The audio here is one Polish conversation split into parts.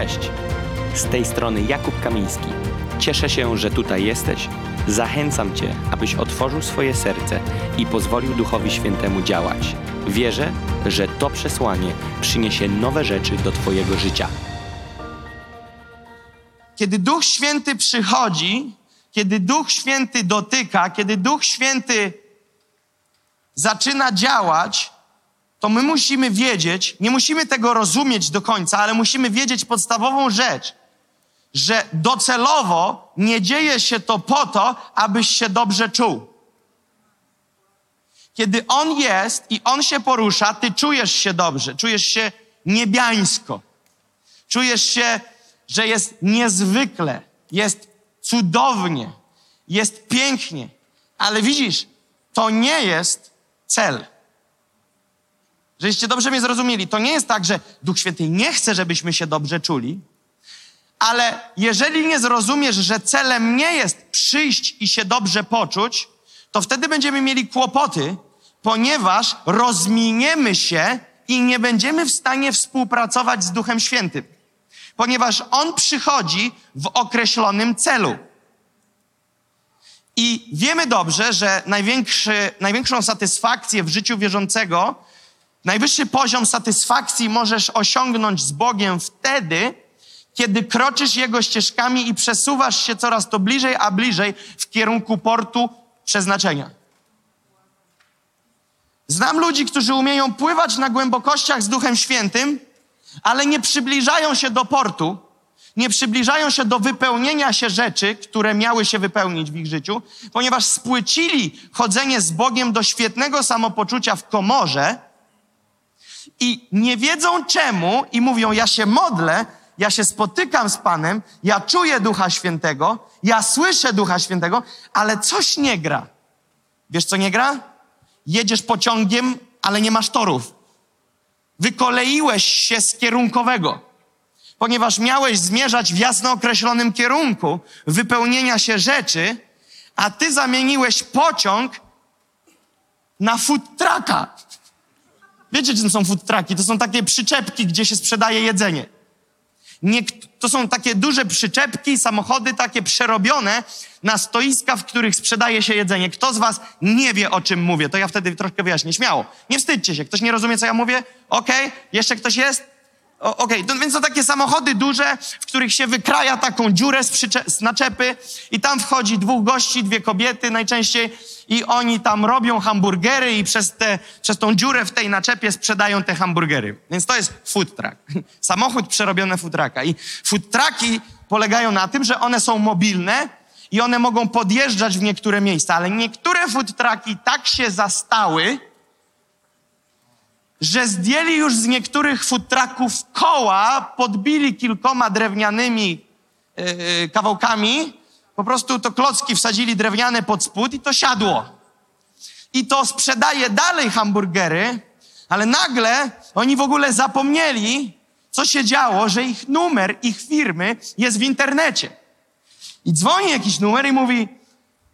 Cześć! Z tej strony Jakub Kamiński. Cieszę się, że tutaj jesteś. Zachęcam Cię, abyś otworzył swoje serce i pozwolił Duchowi Świętemu działać. Wierzę, że to przesłanie przyniesie nowe rzeczy do Twojego życia. Kiedy Duch Święty przychodzi, kiedy Duch Święty dotyka, kiedy Duch Święty zaczyna działać, to my musimy wiedzieć, nie musimy tego rozumieć do końca, ale musimy wiedzieć podstawową rzecz, że docelowo nie dzieje się to po to, abyś się dobrze czuł. Kiedy On jest i On się porusza, ty czujesz się dobrze, czujesz się niebiańsko. Czujesz się, że jest niezwykle, jest cudownie, jest pięknie. Ale widzisz, to nie jest cel. Żeście dobrze mnie zrozumieli. To nie jest tak, że Duch Święty nie chce, żebyśmy się dobrze czuli, ale jeżeli nie zrozumiesz, że celem nie jest przyjść i się dobrze poczuć, to wtedy będziemy mieli kłopoty, ponieważ rozminiemy się i nie będziemy w stanie współpracować z Duchem Świętym, ponieważ On przychodzi w określonym celu. I wiemy dobrze, że największą satysfakcję w życiu wierzącego, najwyższy poziom satysfakcji możesz osiągnąć z Bogiem wtedy, kiedy kroczysz Jego ścieżkami i przesuwasz się coraz to bliżej, a bliżej w kierunku portu przeznaczenia. Znam ludzi, którzy umieją pływać na głębokościach z Duchem Świętym, ale nie przybliżają się do portu, nie przybliżają się do wypełnienia się rzeczy, które miały się wypełnić w ich życiu, ponieważ spłycili chodzenie z Bogiem do świetnego samopoczucia w komorze i nie wiedzą czemu i mówią, ja się modlę, ja się spotykam z Panem, ja czuję Ducha Świętego, ja słyszę Ducha Świętego, ale coś nie gra. Wiesz, co nie gra? Jedziesz pociągiem, ale nie masz torów. Wykoleiłeś się z kierunkowego, ponieważ miałeś zmierzać w jasno określonym kierunku wypełnienia się rzeczy, a ty zamieniłeś pociąg na food trucka. Wiecie, czym są food trucki? To są takie przyczepki, gdzie się sprzedaje jedzenie. To są takie duże przyczepki, samochody takie przerobione na stoiska, w których sprzedaje się jedzenie. Kto z was nie wie, o czym mówię? To ja wtedy troszkę wyjaśnię. Śmiało. Nie wstydźcie się. Ktoś nie rozumie, co ja mówię? Okej. Jeszcze ktoś jest? Okej. No, więc to takie samochody duże, w których się wykraja taką dziurę z naczepy i tam wchodzi dwóch gości, dwie kobiety najczęściej i oni tam robią hamburgery i przez tą dziurę w tej naczepie sprzedają te hamburgery. Więc to jest food truck. Samochód przerobiony food trucka. I food trucki polegają na tym, że one są mobilne i one mogą podjeżdżać w niektóre miejsca, ale niektóre food trucki tak się zastały, że zdjęli już z niektórych food trucków koła, podbili kilkoma drewnianymi kawałkami. Po prostu to klocki wsadzili drewniane pod spód i to siadło. I to sprzedaje dalej hamburgery, ale nagle oni w ogóle zapomnieli, co się działo, że ich numer, ich firmy jest w internecie. I dzwoni jakiś numer i mówi,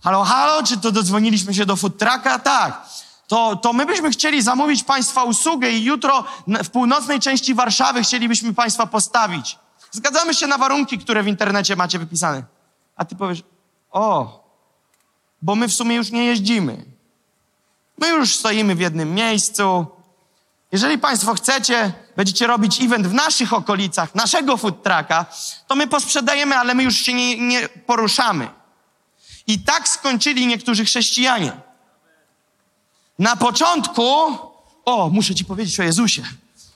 halo, halo, czy to dodzwoniliśmy się do food trucka? Tak. To my byśmy chcieli zamówić Państwa usługę i jutro w północnej części Warszawy chcielibyśmy Państwa postawić. Zgadzamy się na warunki, które w internecie macie wypisane. A ty powiesz, bo my w sumie już nie jeździmy. My już stoimy w jednym miejscu. Jeżeli Państwo chcecie, będziecie robić event w naszych okolicach, naszego food trucka, to my posprzedajemy, ale my już się nie poruszamy. I tak skończyli niektórzy chrześcijanie. Na początku, muszę ci powiedzieć o Jezusie.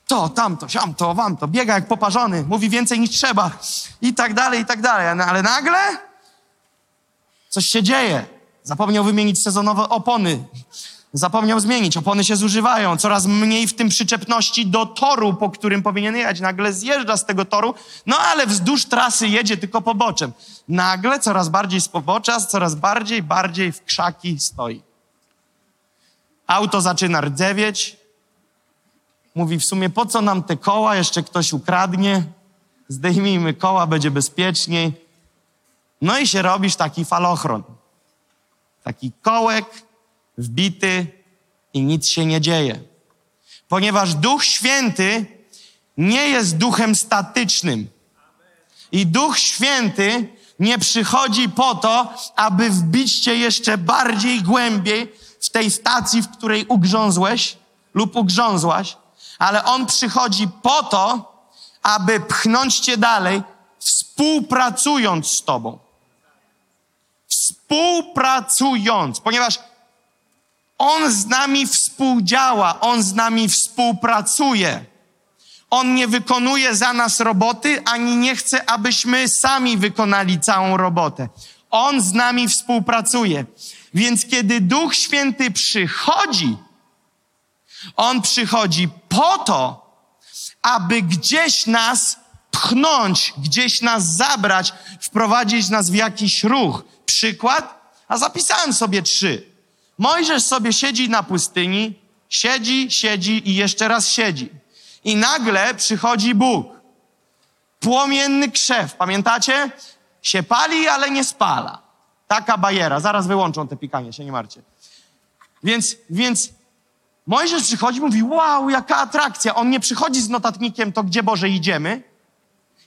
To, tamto, siamto, wamto, biega jak poparzony, mówi więcej niż trzeba i tak dalej, ale nagle coś się dzieje. Zapomniał wymienić sezonowe opony, zapomniał zmienić, opony się zużywają, coraz mniej w tym przyczepności do toru, po którym powinien jechać, nagle zjeżdża z tego toru, no ale wzdłuż trasy jedzie tylko poboczem. Nagle coraz bardziej z pobocza, coraz bardziej w krzaki stoi. Auto zaczyna rdzewieć. Mówi, w sumie po co nam te koła, jeszcze ktoś ukradnie, zdejmijmy koła, będzie bezpieczniej. No i się robisz taki falochron. Taki kołek wbity i nic się nie dzieje. Ponieważ Duch Święty nie jest duchem statycznym. I Duch Święty nie przychodzi po to, aby wbić cię jeszcze bardziej głębiej w tej stacji, w której ugrzązłeś lub ugrzązłaś, ale On przychodzi po to, aby pchnąć cię dalej, współpracując z tobą. Współpracując, ponieważ On z nami współdziała, On z nami współpracuje. On nie wykonuje za nas roboty, ani nie chce, abyśmy sami wykonali całą robotę. On z nami współpracuje. Więc kiedy Duch Święty przychodzi, On przychodzi po to, aby gdzieś nas pchnąć, gdzieś nas zabrać, wprowadzić nas w jakiś ruch. Przykład? A zapisałem sobie 3. Mojżesz sobie siedzi na pustyni, siedzi i jeszcze raz siedzi. I nagle przychodzi Bóg. Płomienny krzew, pamiętacie? Się pali, ale nie spala. Taka bajera. Zaraz wyłączą te pikanie, się nie martwcie. Więc Mojżesz przychodzi i mówi, wow, jaka atrakcja. On nie przychodzi z notatnikiem, to gdzie Boże idziemy.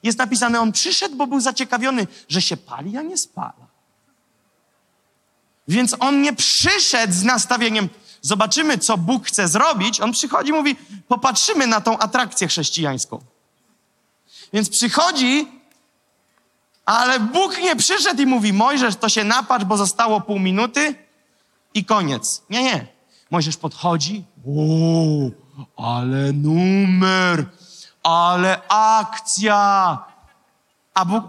Jest napisane, on przyszedł, bo był zaciekawiony, że się pali, a nie spala. Więc on nie przyszedł z nastawieniem, zobaczymy, co Bóg chce zrobić. On przychodzi i mówi, popatrzymy na tą atrakcję chrześcijańską. Więc przychodzi, ale Bóg nie przyszedł i mówi, Mojżesz, to się napatrz, bo zostało pół minuty i koniec. Nie. Mojżesz podchodzi. O, ale numer, ale akcja.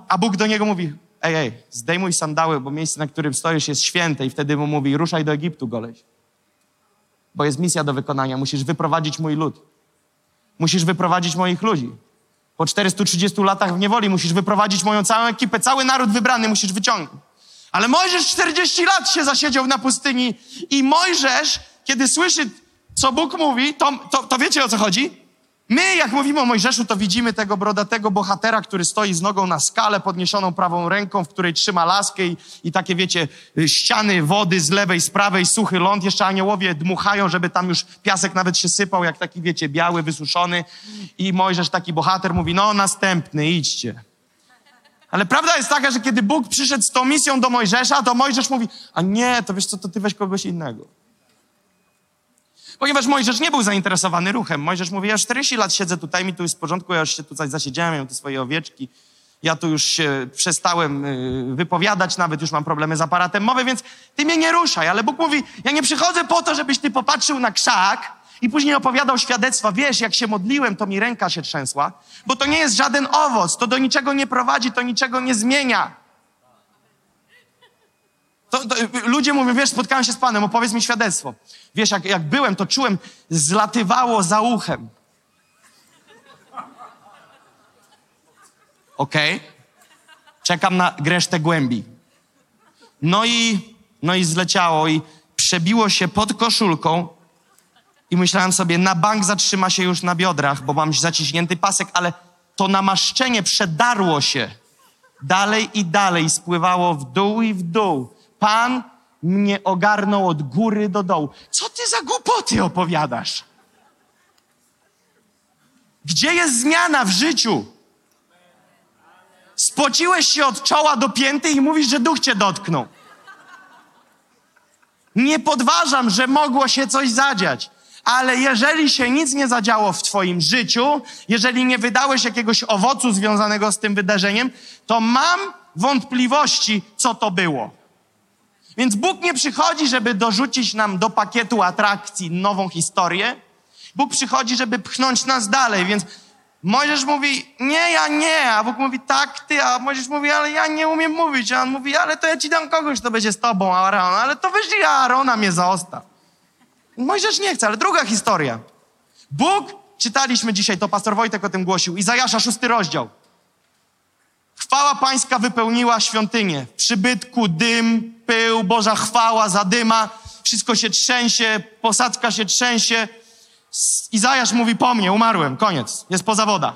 A Bóg do niego mówi, Ej, zdejmuj sandały, bo miejsce, na którym stoisz, jest święte. I wtedy mu mówi, ruszaj do Egiptu, goleś. Bo jest misja do wykonania. Musisz wyprowadzić mój lud. Musisz wyprowadzić moich ludzi. Po 430 latach w niewoli musisz wyprowadzić moją całą ekipę. Cały naród wybrany musisz wyciągnąć. Ale Mojżesz 40 lat się zasiedział na pustyni i Mojżesz, kiedy słyszy, co Bóg mówi, to wiecie, o co chodzi? My, jak mówimy o Mojżeszu, to widzimy tego brodatego bohatera, który stoi z nogą na skale, podniesioną prawą ręką, w której trzyma laskę i takie, wiecie, ściany wody z lewej, z prawej, suchy ląd. Jeszcze aniołowie dmuchają, żeby tam już piasek nawet się sypał, jak taki, wiecie, biały, wysuszony. I Mojżesz, taki bohater, mówi, no następny, idźcie. Ale prawda jest taka, że kiedy Bóg przyszedł z tą misją do Mojżesza, to Mojżesz mówi, a nie, to wiesz co, to ty weź kogoś innego. Ponieważ Mojżesz nie był zainteresowany ruchem. Mojżesz mówi, ja już 40 lat siedzę tutaj, mi tu jest w porządku, ja już się tutaj zasiedziałem, ja mam tu swoje owieczki, ja tu już się przestałem wypowiadać, nawet już mam problemy z aparatem mowy, więc ty mnie nie ruszaj. Ale Bóg mówi, ja nie przychodzę po to, żebyś ty popatrzył na krzak i później opowiadał świadectwa. Wiesz, jak się modliłem, to mi ręka się trzęsła, bo to nie jest żaden owoc, to do niczego nie prowadzi, to niczego nie zmienia. Ludzie mówią, wiesz, spotkałem się z Panem, opowiedz mi świadectwo. Wiesz, jak byłem, to czułem, zlatywało za uchem. Okej. Czekam na resztę głębi. No i zleciało i przebiło się pod koszulką i myślałem sobie, na bank zatrzyma się już na biodrach, bo mam zaciśnięty pasek, ale to namaszczenie przedarło się. Dalej i dalej spływało w dół i w dół. Pan mnie ogarnął od góry do dołu. Co ty za głupoty opowiadasz? Gdzie jest zmiana w życiu? Spociłeś się od czoła do pięty i mówisz, że duch cię dotknął. Nie podważam, że mogło się coś zadziać, ale jeżeli się nic nie zadziało w twoim życiu, jeżeli nie wydałeś jakiegoś owocu związanego z tym wydarzeniem, to mam wątpliwości, co to było. Więc Bóg nie przychodzi, żeby dorzucić nam do pakietu atrakcji nową historię. Bóg przychodzi, żeby pchnąć nas dalej. Więc Mojżesz mówi, nie, ja nie. A Bóg mówi, tak, ty. A Mojżesz mówi, ale ja nie umiem mówić. A on mówi, ale to ja ci dam kogoś, kto będzie z tobą, Aaron. Ale to wyślij Aarona, mnie zaosta. Mojżesz nie chce, ale druga historia. Bóg, czytaliśmy dzisiaj, to pastor Wojtek o tym głosił, Izajasza 6 rozdział. Chwała Pańska wypełniła świątynię. W przybytku dym, pył, Boża chwała zadyma. Wszystko się trzęsie, posadzka się trzęsie. Izajasz mówi, po mnie, umarłem, koniec, jest po zawodach.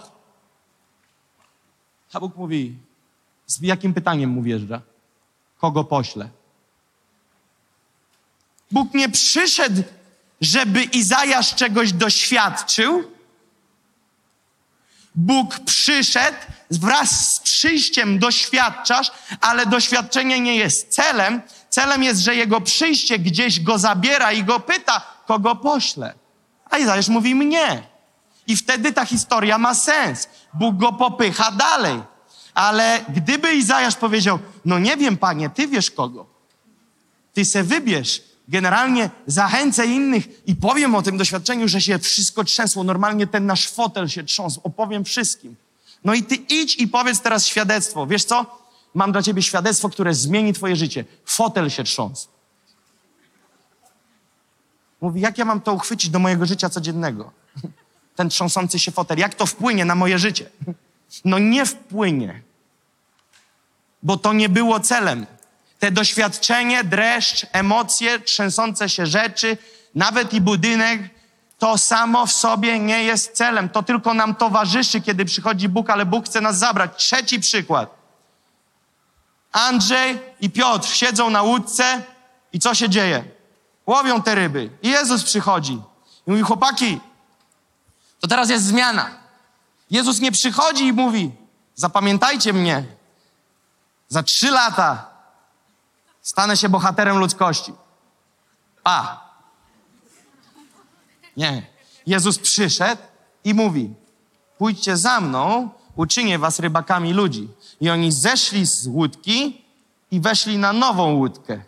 A Bóg mówi, z jakim pytaniem mu wjeżdża? Kogo poślę? Bóg nie przyszedł, żeby Izajasz czegoś doświadczył. Bóg przyszedł, wraz z przyjściem doświadczasz, ale doświadczenie nie jest celem. Celem jest, że jego przyjście gdzieś go zabiera i go pyta, kogo pośle. A Izajasz mówi mnie. I wtedy ta historia ma sens. Bóg go popycha dalej. Ale gdyby Izajasz powiedział, no nie wiem, Panie, Ty wiesz kogo. Ty se wybierz. Generalnie zachęcę innych i powiem o tym doświadczeniu, że się wszystko trzęsło. Normalnie ten nasz fotel się trząsł. Opowiem wszystkim. No i Ty idź i powiedz teraz świadectwo. Wiesz co? Mam dla Ciebie świadectwo, które zmieni Twoje życie. Fotel się trząsł. Mówi, jak ja mam to uchwycić do mojego życia codziennego? Ten trząsący się fotel. Jak to wpłynie na moje życie? No nie wpłynie. Bo to nie było celem. Te doświadczenie, dreszcz, emocje, trzęsące się rzeczy, nawet i budynek, to samo w sobie nie jest celem. To tylko nam towarzyszy, kiedy przychodzi Bóg, ale Bóg chce nas zabrać. Trzeci przykład. Andrzej i Piotr siedzą na łódce i co się dzieje? Łowią te ryby. I Jezus przychodzi. I mówi, chłopaki, to teraz jest zmiana. Jezus nie przychodzi i mówi, zapamiętajcie mnie, za 3 lata stanę się bohaterem ludzkości. Nie. Jezus przyszedł i mówi, pójdźcie za mną, uczynię was rybakami ludzi. I oni zeszli z łódki i weszli na nową łódkę.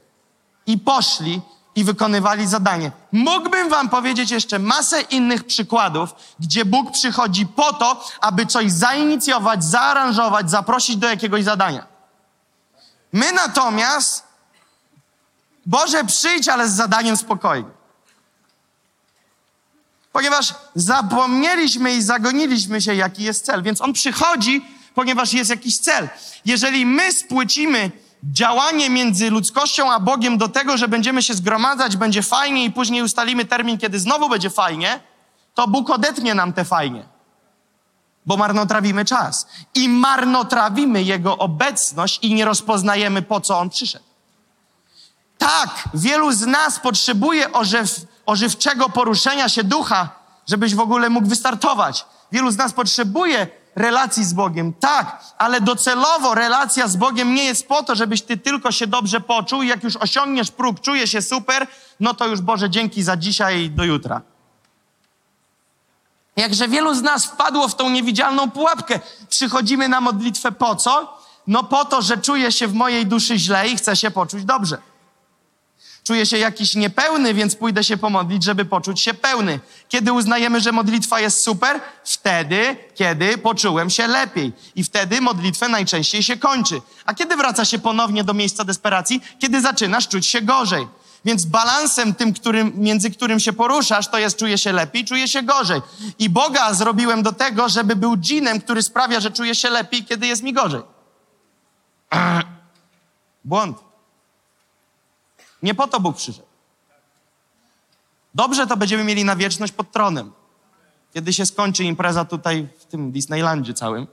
I poszli i wykonywali zadanie. Mógłbym wam powiedzieć jeszcze masę innych przykładów, gdzie Bóg przychodzi po to, aby coś zainicjować, zaaranżować, zaprosić do jakiegoś zadania. My natomiast, Boże przyjdź, ale z zadaniem spokojnym. Ponieważ zapomnieliśmy i zagoniliśmy się, jaki jest cel. Więc On przychodzi, ponieważ jest jakiś cel. Jeżeli my spłycimy działanie między ludzkością a Bogiem do tego, że będziemy się zgromadzać, będzie fajnie i później ustalimy termin, kiedy znowu będzie fajnie, to Bóg odetnie nam te fajnie. Bo marnotrawimy czas. I marnotrawimy Jego obecność i nie rozpoznajemy, po co On przyszedł. Tak, wielu z nas potrzebuje ożywczego poruszenia się ducha, żebyś w ogóle mógł wystartować. Wielu z nas potrzebuje relacji z Bogiem. Tak, ale docelowo relacja z Bogiem nie jest po to, żebyś ty tylko się dobrze poczuł i jak już osiągniesz próg, czuję się super, no to już Boże, dzięki za dzisiaj i do jutra. Jakże wielu z nas wpadło w tą niewidzialną pułapkę. Przychodzimy na modlitwę po co? No po to, że czuję się w mojej duszy źle i chcę się poczuć dobrze. Czuję się jakiś niepełny, więc pójdę się pomodlić, żeby poczuć się pełny. Kiedy uznajemy, że modlitwa jest super? Wtedy, kiedy poczułem się lepiej. I wtedy modlitwę najczęściej się kończy. A kiedy wraca się ponownie do miejsca desperacji? Kiedy zaczynasz czuć się gorzej. Więc balansem tym, między którym się poruszasz, to jest czuję się lepiej, czuję się gorzej. I Boga zrobiłem do tego, żeby był dżinem, który sprawia, że czuję się lepiej, kiedy jest mi gorzej. Błąd. Nie po to Bóg przyszedł. Dobrze to będziemy mieli na wieczność pod tronem. Kiedy się skończy impreza tutaj w tym Disneylandzie całym,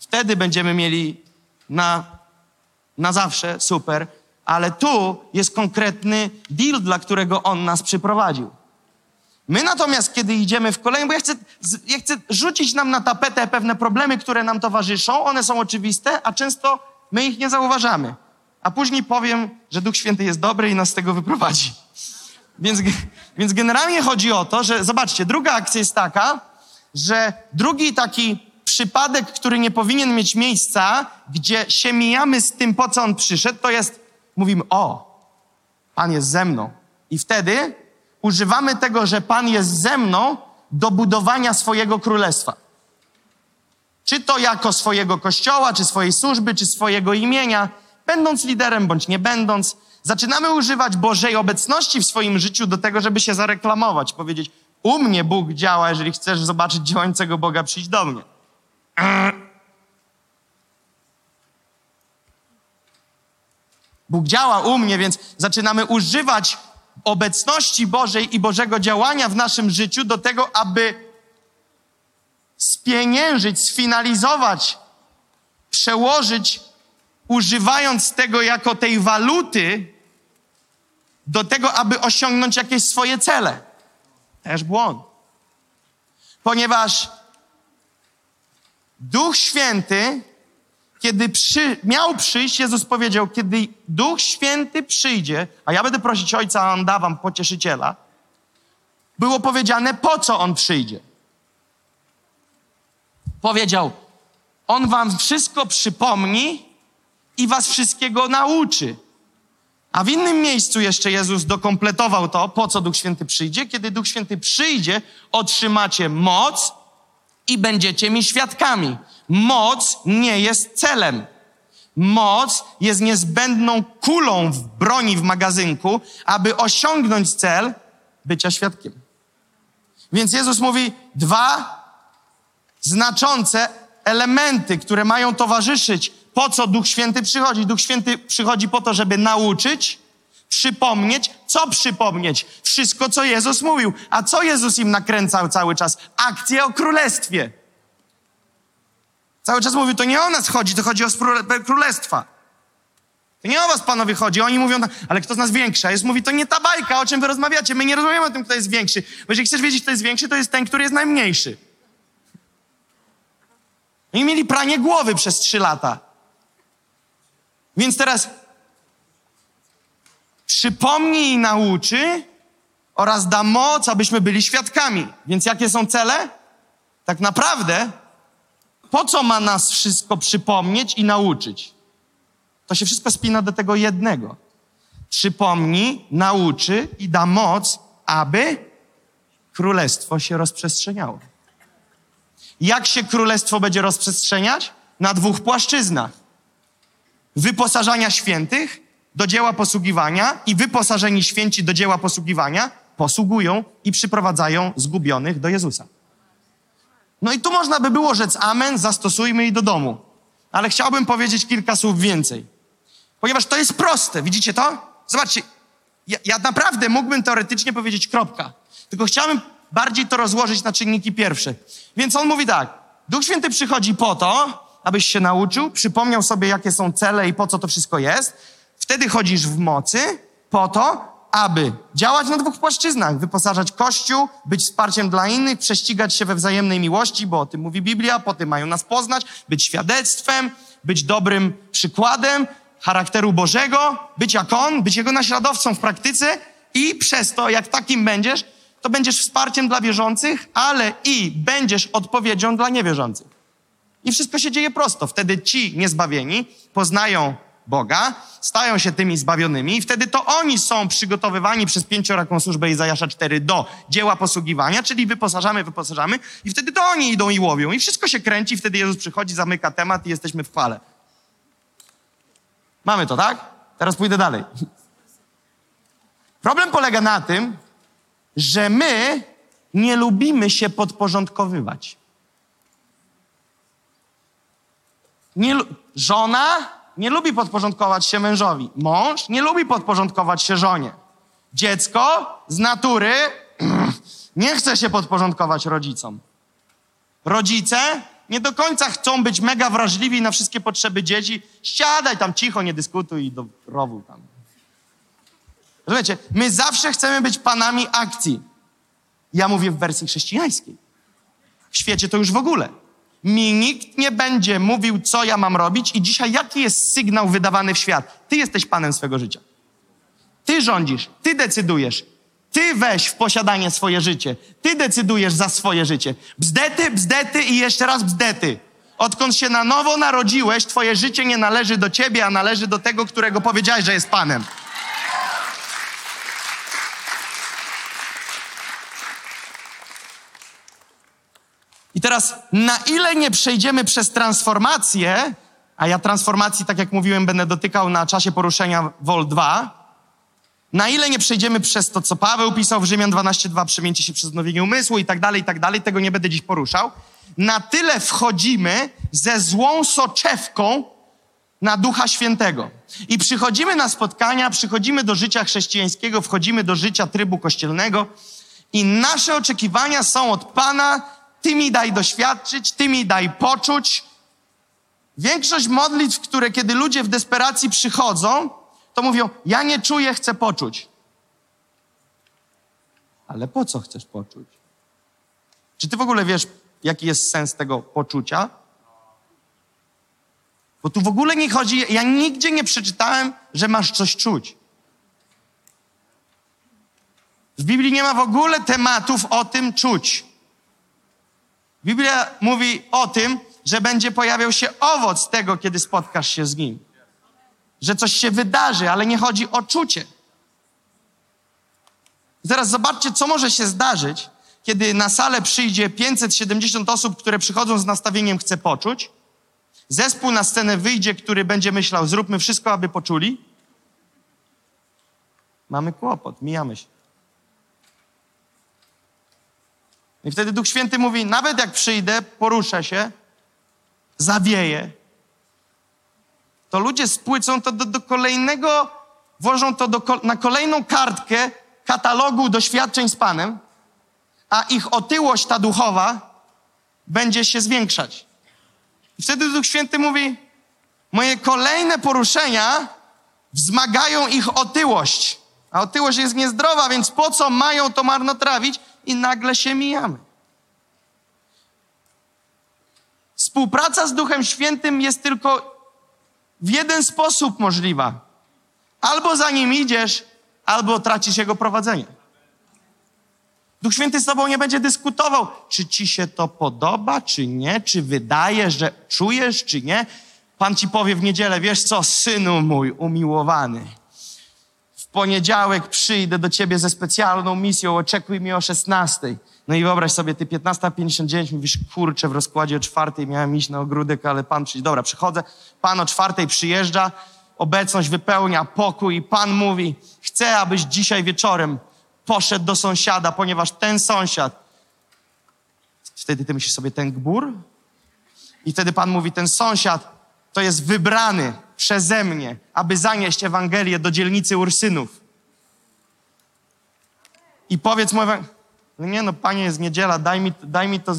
wtedy będziemy mieli na zawsze super, ale tu jest konkretny deal, dla którego On nas przyprowadził. My natomiast, kiedy idziemy w kolejny, bo ja chcę rzucić nam na tapetę pewne problemy, które nam towarzyszą, one są oczywiste, a często my ich nie zauważamy. A później powiem, że Duch Święty jest dobry i nas z tego wyprowadzi. Więc generalnie chodzi o to, że zobaczcie, druga akcja jest taka, że drugi taki przypadek, który nie powinien mieć miejsca, gdzie się mijamy z tym, po co On przyszedł, to jest, mówimy, o, Pan jest ze mną. I wtedy używamy tego, że Pan jest ze mną do budowania swojego królestwa. Czy to jako swojego kościoła, czy swojej służby, czy swojego imienia, będąc liderem, bądź nie będąc, zaczynamy używać Bożej obecności w swoim życiu do tego, żeby się zareklamować. Powiedzieć, u mnie Bóg działa, jeżeli chcesz zobaczyć działającego Boga, przyjdź do mnie. Bóg działa u mnie, więc zaczynamy używać obecności Bożej i Bożego działania w naszym życiu do tego, aby spieniężyć, sfinalizować, przełożyć, używając tego jako tej waluty do tego, aby osiągnąć jakieś swoje cele. Też błąd. Ponieważ Duch Święty, kiedy miał przyjść, Jezus powiedział, kiedy Duch Święty przyjdzie, a ja będę prosić Ojca, a On da wam Pocieszyciela, było powiedziane, po co On przyjdzie. Powiedział, On wam wszystko przypomni i was wszystkiego nauczy. A w innym miejscu jeszcze Jezus dokompletował to, po co Duch Święty przyjdzie. Kiedy Duch Święty przyjdzie, otrzymacie moc i będziecie mi świadkami. Moc nie jest celem. Moc jest niezbędną kulą w broni w magazynku, aby osiągnąć cel bycia świadkiem. Więc Jezus mówi dwa znaczące elementy, które mają towarzyszyć. Po co Duch Święty przychodzi? Duch Święty przychodzi po to, żeby nauczyć, przypomnieć. Co przypomnieć? Wszystko, co Jezus mówił. A co Jezus im nakręcał cały czas? Akcje o królestwie. Cały czas mówił, to nie o nas chodzi, to chodzi o królestwa. To nie o was, panowie, chodzi. Oni mówią, ale kto z nas większy? A Jezus mówi, to nie ta bajka, o czym wy rozmawiacie. My nie rozmawiamy o tym, kto jest większy. Bo jeżeli chcesz wiedzieć, kto jest większy, to jest ten, który jest najmniejszy. Oni mieli pranie głowy przez 3 lata. Więc teraz przypomnij i nauczy oraz da moc, abyśmy byli świadkami. Więc jakie są cele? Tak naprawdę, po co ma nas wszystko przypomnieć i nauczyć? To się wszystko spina do tego jednego. Przypomnij, nauczy i da moc, aby królestwo się rozprzestrzeniało. Jak się królestwo będzie rozprzestrzeniać? Na 2 płaszczyznach. Wyposażania świętych do dzieła posługiwania i wyposażeni święci do dzieła posługiwania posługują i przyprowadzają zgubionych do Jezusa. No i tu można by było rzec amen, zastosujmy i do domu. Ale chciałbym powiedzieć kilka słów więcej. Ponieważ to jest proste, widzicie to? Zobaczcie, ja naprawdę mógłbym teoretycznie powiedzieć kropka. Tylko chciałbym bardziej to rozłożyć na czynniki pierwsze. Więc on mówi tak, Duch Święty przychodzi po to, abyś się nauczył, przypomniał sobie, jakie są cele i po co to wszystko jest. Wtedy chodzisz w mocy po to, aby działać na 2 płaszczyznach, wyposażać Kościół, być wsparciem dla innych, prześcigać się we wzajemnej miłości, bo o tym mówi Biblia, po tym mają nas poznać, być świadectwem, być dobrym przykładem charakteru Bożego, być jak On, być Jego naśladowcą w praktyce i przez to, jak takim będziesz, to będziesz wsparciem dla wierzących, ale i będziesz odpowiedzią dla niewierzących. I wszystko się dzieje prosto. Wtedy ci niezbawieni poznają Boga, stają się tymi zbawionymi i wtedy to oni są przygotowywani przez 5-raką służbę Izajasza 4 do dzieła posługiwania, czyli wyposażamy i wtedy to oni idą i łowią. I wszystko się kręci, wtedy Jezus przychodzi, zamyka temat i jesteśmy w chwale. Mamy to, tak? Teraz pójdę dalej. Problem polega na tym, że my nie lubimy się podporządkowywać. Żona nie lubi podporządkować się mężowi. Mąż nie lubi podporządkować się żonie. Dziecko z natury nie chce się podporządkować rodzicom. Rodzice nie do końca chcą być mega wrażliwi na wszystkie potrzeby dzieci. Siadaj tam cicho, nie dyskutuj i do rowu tam. Rozumiecie? My zawsze chcemy być panami akcji. Ja mówię w wersji chrześcijańskiej. W świecie to już w ogóle. Mi nikt nie będzie mówił, co ja mam robić i dzisiaj jaki jest sygnał wydawany w świat. Ty jesteś panem swego życia. Ty rządzisz, ty decydujesz. Ty weź w posiadanie swoje życie. Ty decydujesz za swoje życie. Bzdety, bzdety i jeszcze raz bzdety. Odkąd się na nowo narodziłeś, twoje życie nie należy do ciebie, a należy do tego, którego powiedziałeś, że jest panem. I teraz, na ile nie przejdziemy przez transformację, a ja transformacji, tak jak mówiłem, będę dotykał na czasie poruszenia Vol 2, na ile nie przejdziemy przez to, co Paweł pisał w Rzymian 12.2, przemienicie się przez odnowienie umysłu i tak dalej, tego nie będę dziś poruszał, na tyle wchodzimy ze złą soczewką na Ducha Świętego. I przychodzimy na spotkania, przychodzimy do życia chrześcijańskiego, wchodzimy do życia trybu kościelnego i nasze oczekiwania są od Pana. Ty mi daj doświadczyć, Ty mi daj poczuć. Większość modlitw, które kiedy ludzie w desperacji przychodzą, to mówią, ja nie czuję, chcę poczuć. Ale po co chcesz poczuć? Czy ty w ogóle wiesz, jaki jest sens tego poczucia? Bo tu w ogóle nie chodzi, ja nigdzie nie przeczytałem, że masz coś czuć. W Biblii nie ma w ogóle tematów o tym czuć. Biblia mówi o tym, że będzie pojawiał się owoc tego, kiedy spotkasz się z Nim. Że coś się wydarzy, ale nie chodzi o czucie. Zaraz zobaczcie, co może się zdarzyć, kiedy na salę przyjdzie 570 osób, które przychodzą z nastawieniem chcę poczuć. Zespół na scenę wyjdzie, który będzie myślał, zróbmy wszystko, aby poczuli. Mamy kłopot, mijamy się. I wtedy Duch Święty mówi, nawet jak przyjdę, poruszę się, zawieję, to ludzie spłycą to do kolejnego, włożą to na kolejną kartkę katalogu doświadczeń z Panem, a ich otyłość ta duchowa będzie się zwiększać. I wtedy Duch Święty mówi, moje kolejne poruszenia wzmagają ich otyłość, a otyłość jest niezdrowa, więc po co mają to marnotrawić? I nagle się mijamy. Współpraca z Duchem Świętym jest tylko w jeden sposób możliwa. Albo za Nim idziesz, albo tracisz Jego prowadzenie. Duch Święty z tobą nie będzie dyskutował, czy ci się to podoba, czy nie, czy wydaje, że czujesz, czy nie. Pan ci powie w niedzielę, wiesz co, synu mój umiłowany, poniedziałek przyjdę do ciebie ze specjalną misją, oczekuj mnie o 16. No i wyobraź sobie, ty 15:59, mówisz, kurczę, w rozkładzie o 4 miałem iść na ogródek, ale Pan przyjdzie. Dobra, przychodzę, Pan o 4 przyjeżdża, obecność wypełnia pokój i Pan mówi, chcę, abyś dzisiaj wieczorem poszedł do sąsiada, ponieważ ten sąsiad... Wtedy ty myślisz sobie, ten gbur? I wtedy Pan mówi, ten sąsiad to jest wybrany przeze mnie, aby zanieść Ewangelię do dzielnicy Ursynów. I powiedz mu, nie no, Panie, jest niedziela, daj mi to,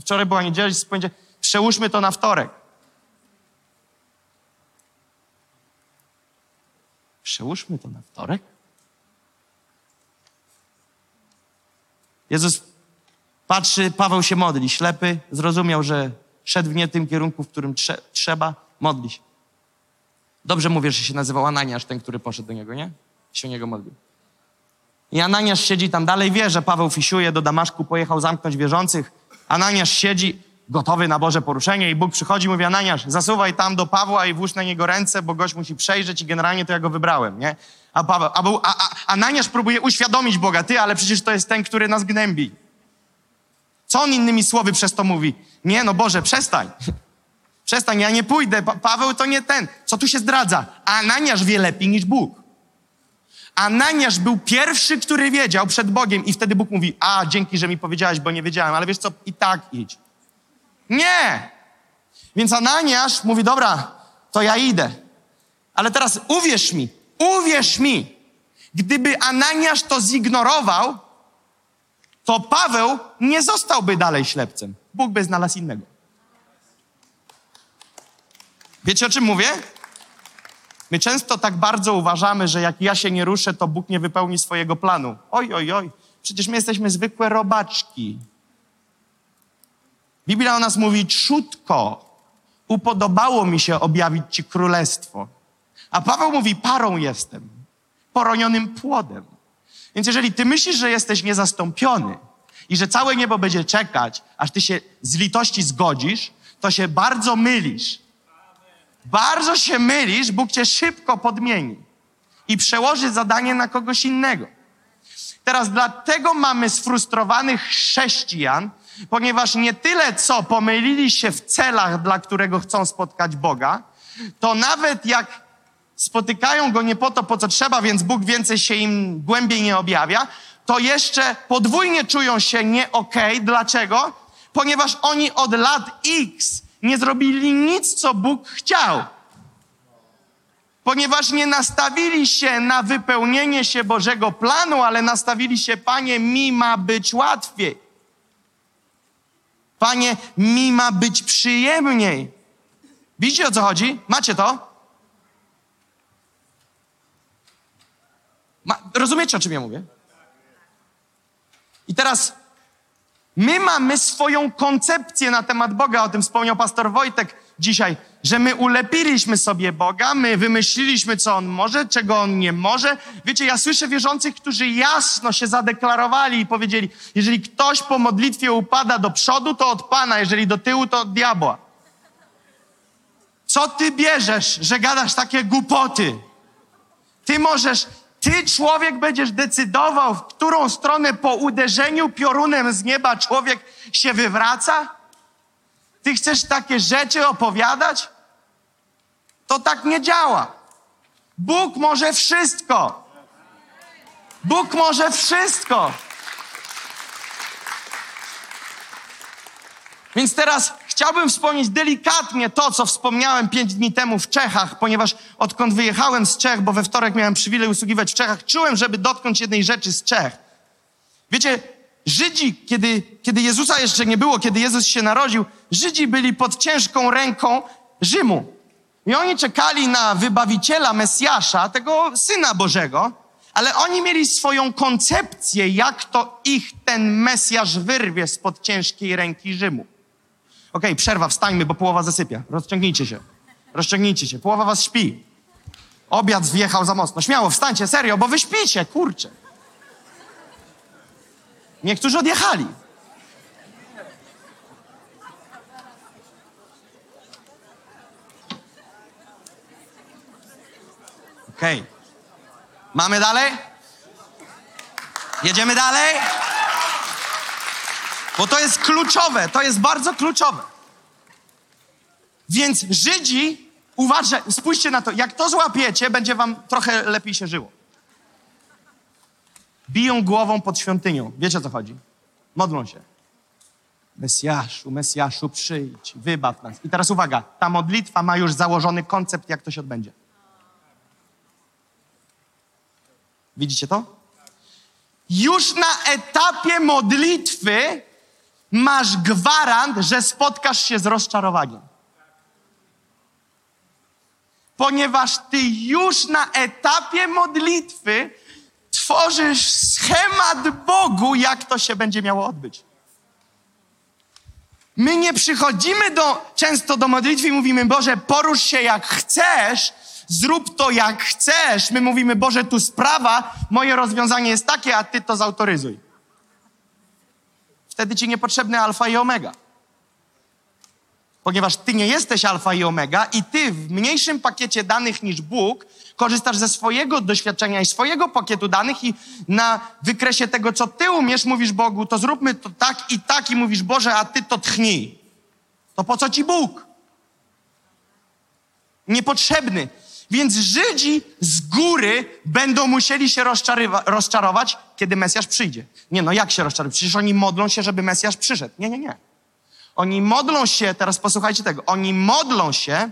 wczoraj była niedziela, przełóżmy to na wtorek. Przełóżmy to na wtorek? Jezus patrzy, Paweł się modli, ślepy, zrozumiał, że szedł w nie tym kierunku, w którym trzeba, modli się. Dobrze mówię, że się nazywał Ananiasz, ten, który poszedł do niego, nie? Się o niego modlił. I Ananiasz siedzi tam dalej, wie, że Paweł fisiuje, do Damaszku pojechał zamknąć wierzących. Ananiasz siedzi, gotowy na Boże poruszenie i Bóg przychodzi i mówi, Ananiasz, zasuwaj tam do Pawła i włóż na niego ręce, bo gość musi przejrzeć i generalnie to ja go wybrałem, nie? A Paweł, Ananiasz próbuje uświadomić Boga, ty, ale przecież to jest ten, który nas gnębi. Co on innymi słowy przez to mówi? Nie, no Boże, przestań. Przestań, ja nie pójdę, Paweł to nie ten. Co tu się zdradza? Ananiasz wie lepiej niż Bóg. Ananiasz był pierwszy, który wiedział przed Bogiem i wtedy Bóg mówi, dzięki, że mi powiedziałeś, bo nie wiedziałem, ale wiesz co, i tak idź. Nie! Więc Ananiasz mówi, dobra, to ja idę. Ale teraz uwierz mi, gdyby Ananiasz to zignorował, to Paweł nie zostałby dalej ślepcem. Bóg by znalazł innego. Wiecie, o czym mówię? My często tak bardzo uważamy, że jak ja się nie ruszę, to Bóg nie wypełni swojego planu. Oj. Przecież my jesteśmy zwykłe robaczki. Biblia o nas mówi, trzódko, upodobało mi się objawić ci królestwo. A Paweł mówi, parą jestem, poronionym płodem. Więc jeżeli ty myślisz, że jesteś niezastąpiony i że całe niebo będzie czekać, aż ty się z litości zgodzisz, to się bardzo mylisz. Bardzo się mylisz, Bóg cię szybko podmieni i przełoży zadanie na kogoś innego. Teraz dlatego mamy sfrustrowanych chrześcijan, ponieważ nie tyle co pomylili się w celach, dla którego chcą spotkać Boga, to nawet jak spotykają Go nie po to, po co trzeba, więc Bóg więcej się im głębiej nie objawia, to jeszcze podwójnie czują się nie okej. Dlaczego? Ponieważ oni od lat X nie zrobili nic, co Bóg chciał. Ponieważ nie nastawili się na wypełnienie się Bożego planu, ale nastawili się, Panie, mi ma być łatwiej. Panie, mi ma być przyjemniej. Widzicie, o co chodzi? Macie to? Rozumiecie, o czym ja mówię? I teraz My mamy swoją koncepcję na temat Boga, o tym wspomniał pastor Wojtek dzisiaj, że my ulepiliśmy sobie Boga, my wymyśliliśmy, co On może, czego On nie może. Wiecie, ja słyszę wierzących, którzy jasno się zadeklarowali i powiedzieli, jeżeli ktoś po modlitwie upada do przodu, to od Pana, jeżeli do tyłu, to od diabła. Co ty bierzesz, że gadasz takie głupoty? Ty, człowiek, będziesz decydował, w którą stronę po uderzeniu piorunem z nieba człowiek się wywraca? Ty chcesz takie rzeczy opowiadać? To tak nie działa. Bóg może wszystko. Bóg może wszystko. Więc teraz chciałbym wspomnieć delikatnie to, co wspomniałem 5 dni temu w Czechach, ponieważ odkąd wyjechałem z Czech, bo we wtorek miałem przywilej usługiwać w Czechach, czułem, żeby dotknąć jednej rzeczy z Czech. Wiecie, Żydzi, kiedy Jezusa jeszcze nie było, kiedy Jezus się narodził, Żydzi byli pod ciężką ręką Rzymu. I oni czekali na Wybawiciela, Mesjasza, tego Syna Bożego, ale oni mieli swoją koncepcję, jak to ich ten Mesjasz wyrwie spod ciężkiej ręki Rzymu. Okej, przerwa, wstańmy, bo połowa zasypia. Rozciągnijcie się. Połowa was śpi. Obiad wjechał za mocno. Śmiało, wstańcie, serio, bo wy śpicie, kurczę. Niektórzy odjechali. Okej. Mamy dalej? Jedziemy dalej? Bo to jest kluczowe, to jest bardzo kluczowe. Więc Żydzi, uważaj, spójrzcie na to, jak to złapiecie, będzie wam trochę lepiej się żyło. Biją głową pod świątynią. Wiecie, o co chodzi? Modlą się. Mesjaszu, Mesjaszu, przyjdź, wybaw nas. I teraz uwaga, ta modlitwa ma już założony koncept, jak to się odbędzie. Widzicie to? Już na etapie modlitwy masz gwarant, że spotkasz się z rozczarowaniem. Ponieważ ty już na etapie modlitwy tworzysz schemat Bogu, jak to się będzie miało odbyć. My nie przychodzimy często do modlitwy i mówimy, Boże, porusz się jak chcesz, zrób to jak chcesz. My mówimy, Boże, tu sprawa, moje rozwiązanie jest takie, a Ty to zautoryzuj. Wtedy Ci niepotrzebne alfa i omega. Ponieważ Ty nie jesteś alfa i omega i Ty w mniejszym pakiecie danych niż Bóg korzystasz ze swojego doświadczenia i swojego pakietu danych i na wykresie tego, co Ty umiesz, mówisz Bogu, to zróbmy to tak i mówisz, Boże, a Ty to tchnij. To po co Ci Bóg? Niepotrzebny. Więc Żydzi z góry będą musieli się rozczarować, kiedy Mesjasz przyjdzie. Nie no, jak się rozczarować? Przecież oni modlą się, żeby Mesjasz przyszedł. Nie. Oni modlą się, teraz posłuchajcie tego, oni modlą się,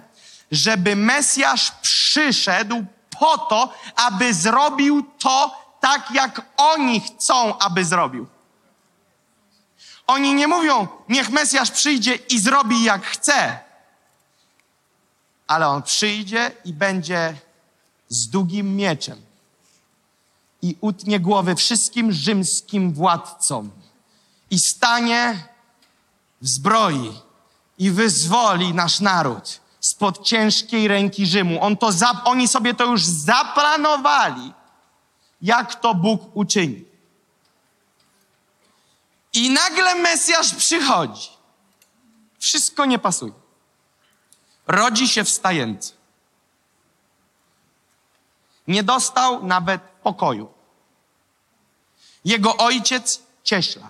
żeby Mesjasz przyszedł po to, aby zrobił to tak, jak oni chcą, aby zrobił. Oni nie mówią, niech Mesjasz przyjdzie i zrobi jak chce, ale on przyjdzie i będzie z długim mieczem i utnie głowy wszystkim rzymskim władcom i stanie w zbroi i wyzwoli nasz naród spod ciężkiej ręki Rzymu. Oni sobie to już zaplanowali, jak to Bóg uczyni. I nagle Mesjasz przychodzi. Wszystko nie pasuje. Rodzi się w stajence. Nie dostał nawet pokoju. Jego ojciec cieśla.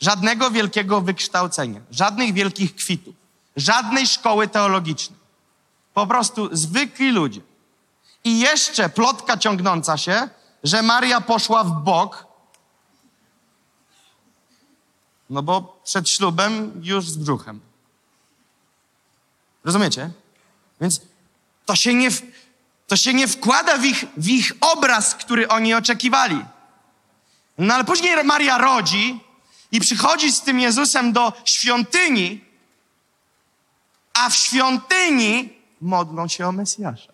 Żadnego wielkiego wykształcenia, żadnych wielkich kwitów, żadnej szkoły teologicznej. Po prostu zwykli ludzie. I jeszcze plotka ciągnąca się, że Maria poszła w bok, no bo przed ślubem już z brzuchem. Rozumiecie? Więc to się nie wkłada w ich obraz, który oni oczekiwali. No ale później Maria rodzi i przychodzi z tym Jezusem do świątyni, a w świątyni modlą się o Mesjasza.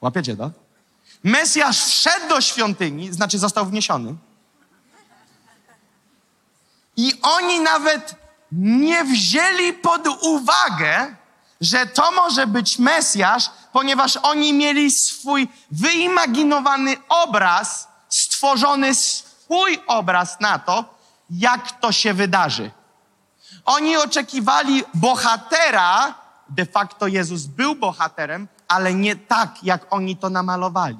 Łapiecie to? Mesjasz wszedł do świątyni, znaczy został wniesiony. I oni nawet nie wzięli pod uwagę, że to może być Mesjasz, ponieważ oni mieli swój wyimaginowany obraz, stworzony swój obraz na to, jak to się wydarzy. Oni oczekiwali bohatera, de facto Jezus był bohaterem, ale nie tak, jak oni to namalowali.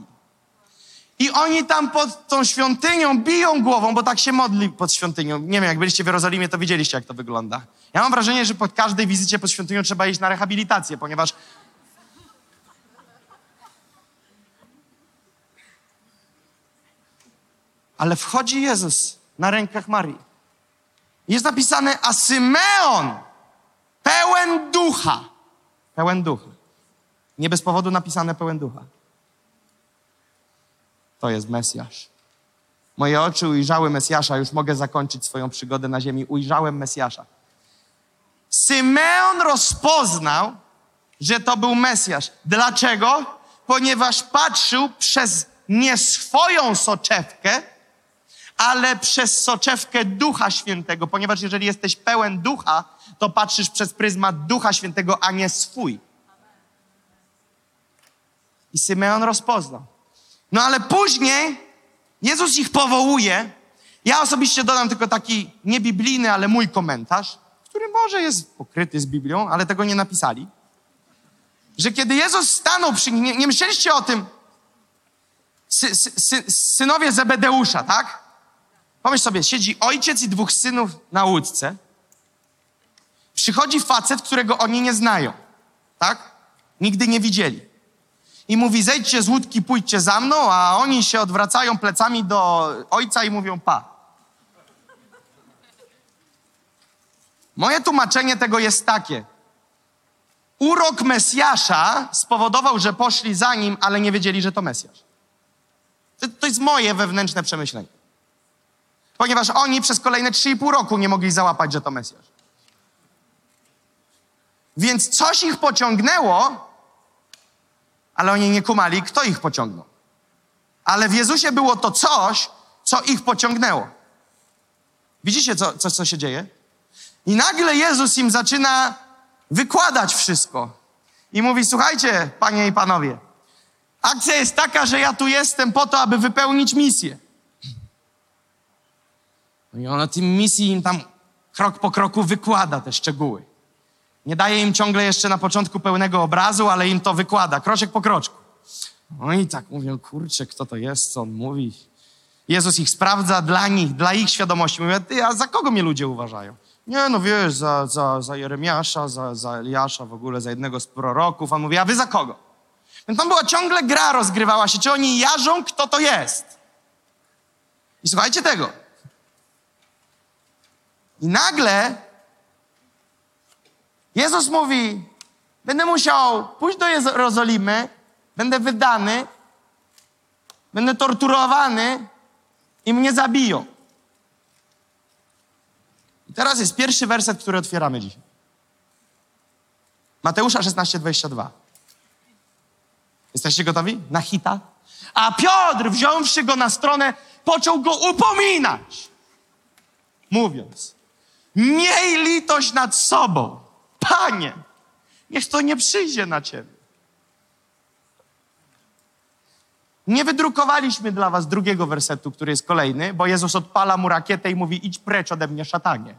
I oni tam pod tą świątynią biją głową, bo tak się modli pod świątynią. Nie wiem, jak byliście w Jerozolimie, to widzieliście, jak to wygląda. Ja mam wrażenie, że po każdej wizycie pod świątynią trzeba iść na rehabilitację, ponieważ... Ale wchodzi Jezus na rękach Marii. Jest napisane, a Symeon pełen ducha. Pełen ducha. Nie bez powodu napisane pełen ducha. To jest Mesjasz. Moje oczy ujrzały Mesjasza. Już mogę zakończyć swoją przygodę na ziemi. Ujrzałem Mesjasza. Symeon rozpoznał, że to był Mesjasz. Dlaczego? Ponieważ patrzył przez nie swoją soczewkę, ale przez soczewkę Ducha Świętego. Ponieważ jeżeli jesteś pełen Ducha, to patrzysz przez pryzmat Ducha Świętego, a nie swój. I Symeon rozpoznał. No ale później Jezus ich powołuje. Ja osobiście dodam tylko taki niebiblijny, ale mój komentarz, który może jest pokryty z Biblią, ale tego nie napisali. Że kiedy Jezus stanął przy nim, nie myśleliście o tym, synowie Zebedeusza, tak? Pomyśl sobie, siedzi ojciec i dwóch synów na łódce. Przychodzi facet, którego oni nie znają, tak? Nigdy nie widzieli. I mówi, zejdźcie z łódki, pójdźcie za mną, a oni się odwracają plecami do ojca i mówią, pa. Moje tłumaczenie tego jest takie. Urok Mesjasza spowodował, że poszli za nim, ale nie wiedzieli, że to Mesjasz. To jest moje wewnętrzne przemyślenie. Ponieważ oni przez kolejne 3,5 roku nie mogli załapać, że to Mesjasz. Więc coś ich pociągnęło, ale oni nie kumali, kto ich pociągnął. Ale w Jezusie było to coś, co ich pociągnęło. Widzicie, co się dzieje? I nagle Jezus im zaczyna wykładać wszystko. I mówi, słuchajcie, panie i panowie, akcja jest taka, że ja tu jestem po to, aby wypełnić misję. I on o tym misji im tam krok po kroku wykłada te szczegóły. Nie daje im ciągle jeszcze na początku pełnego obrazu, ale im to wykłada, kroczek po kroczku. No i tak mówią, kurczę, kto to jest, co on mówi. Jezus ich sprawdza dla nich, dla ich świadomości. Mówią, ty, a za kogo mnie ludzie uważają? Nie, no wiesz, za Jeremiasza, za Eliasza, w ogóle za jednego z proroków. On mówi, a wy za kogo? Więc tam była ciągle gra, rozgrywała się, czy oni jarzą, kto to jest. I słuchajcie tego. I nagle... Jezus mówi, będę musiał pójść do Jerozolimy, będę wydany, będę torturowany i mnie zabiją. I teraz jest pierwszy werset, który otwieramy dzisiaj. Mateusza 16, 22. Jesteście gotowi? Na hita? A Piotr, wziąwszy go na stronę, począł go upominać, mówiąc, miej litość nad sobą. Panie, niech to nie przyjdzie na Ciebie. Nie wydrukowaliśmy dla was drugiego wersetu, który jest kolejny, bo Jezus odpala mu rakietę i mówi, idź precz ode mnie, szatanie.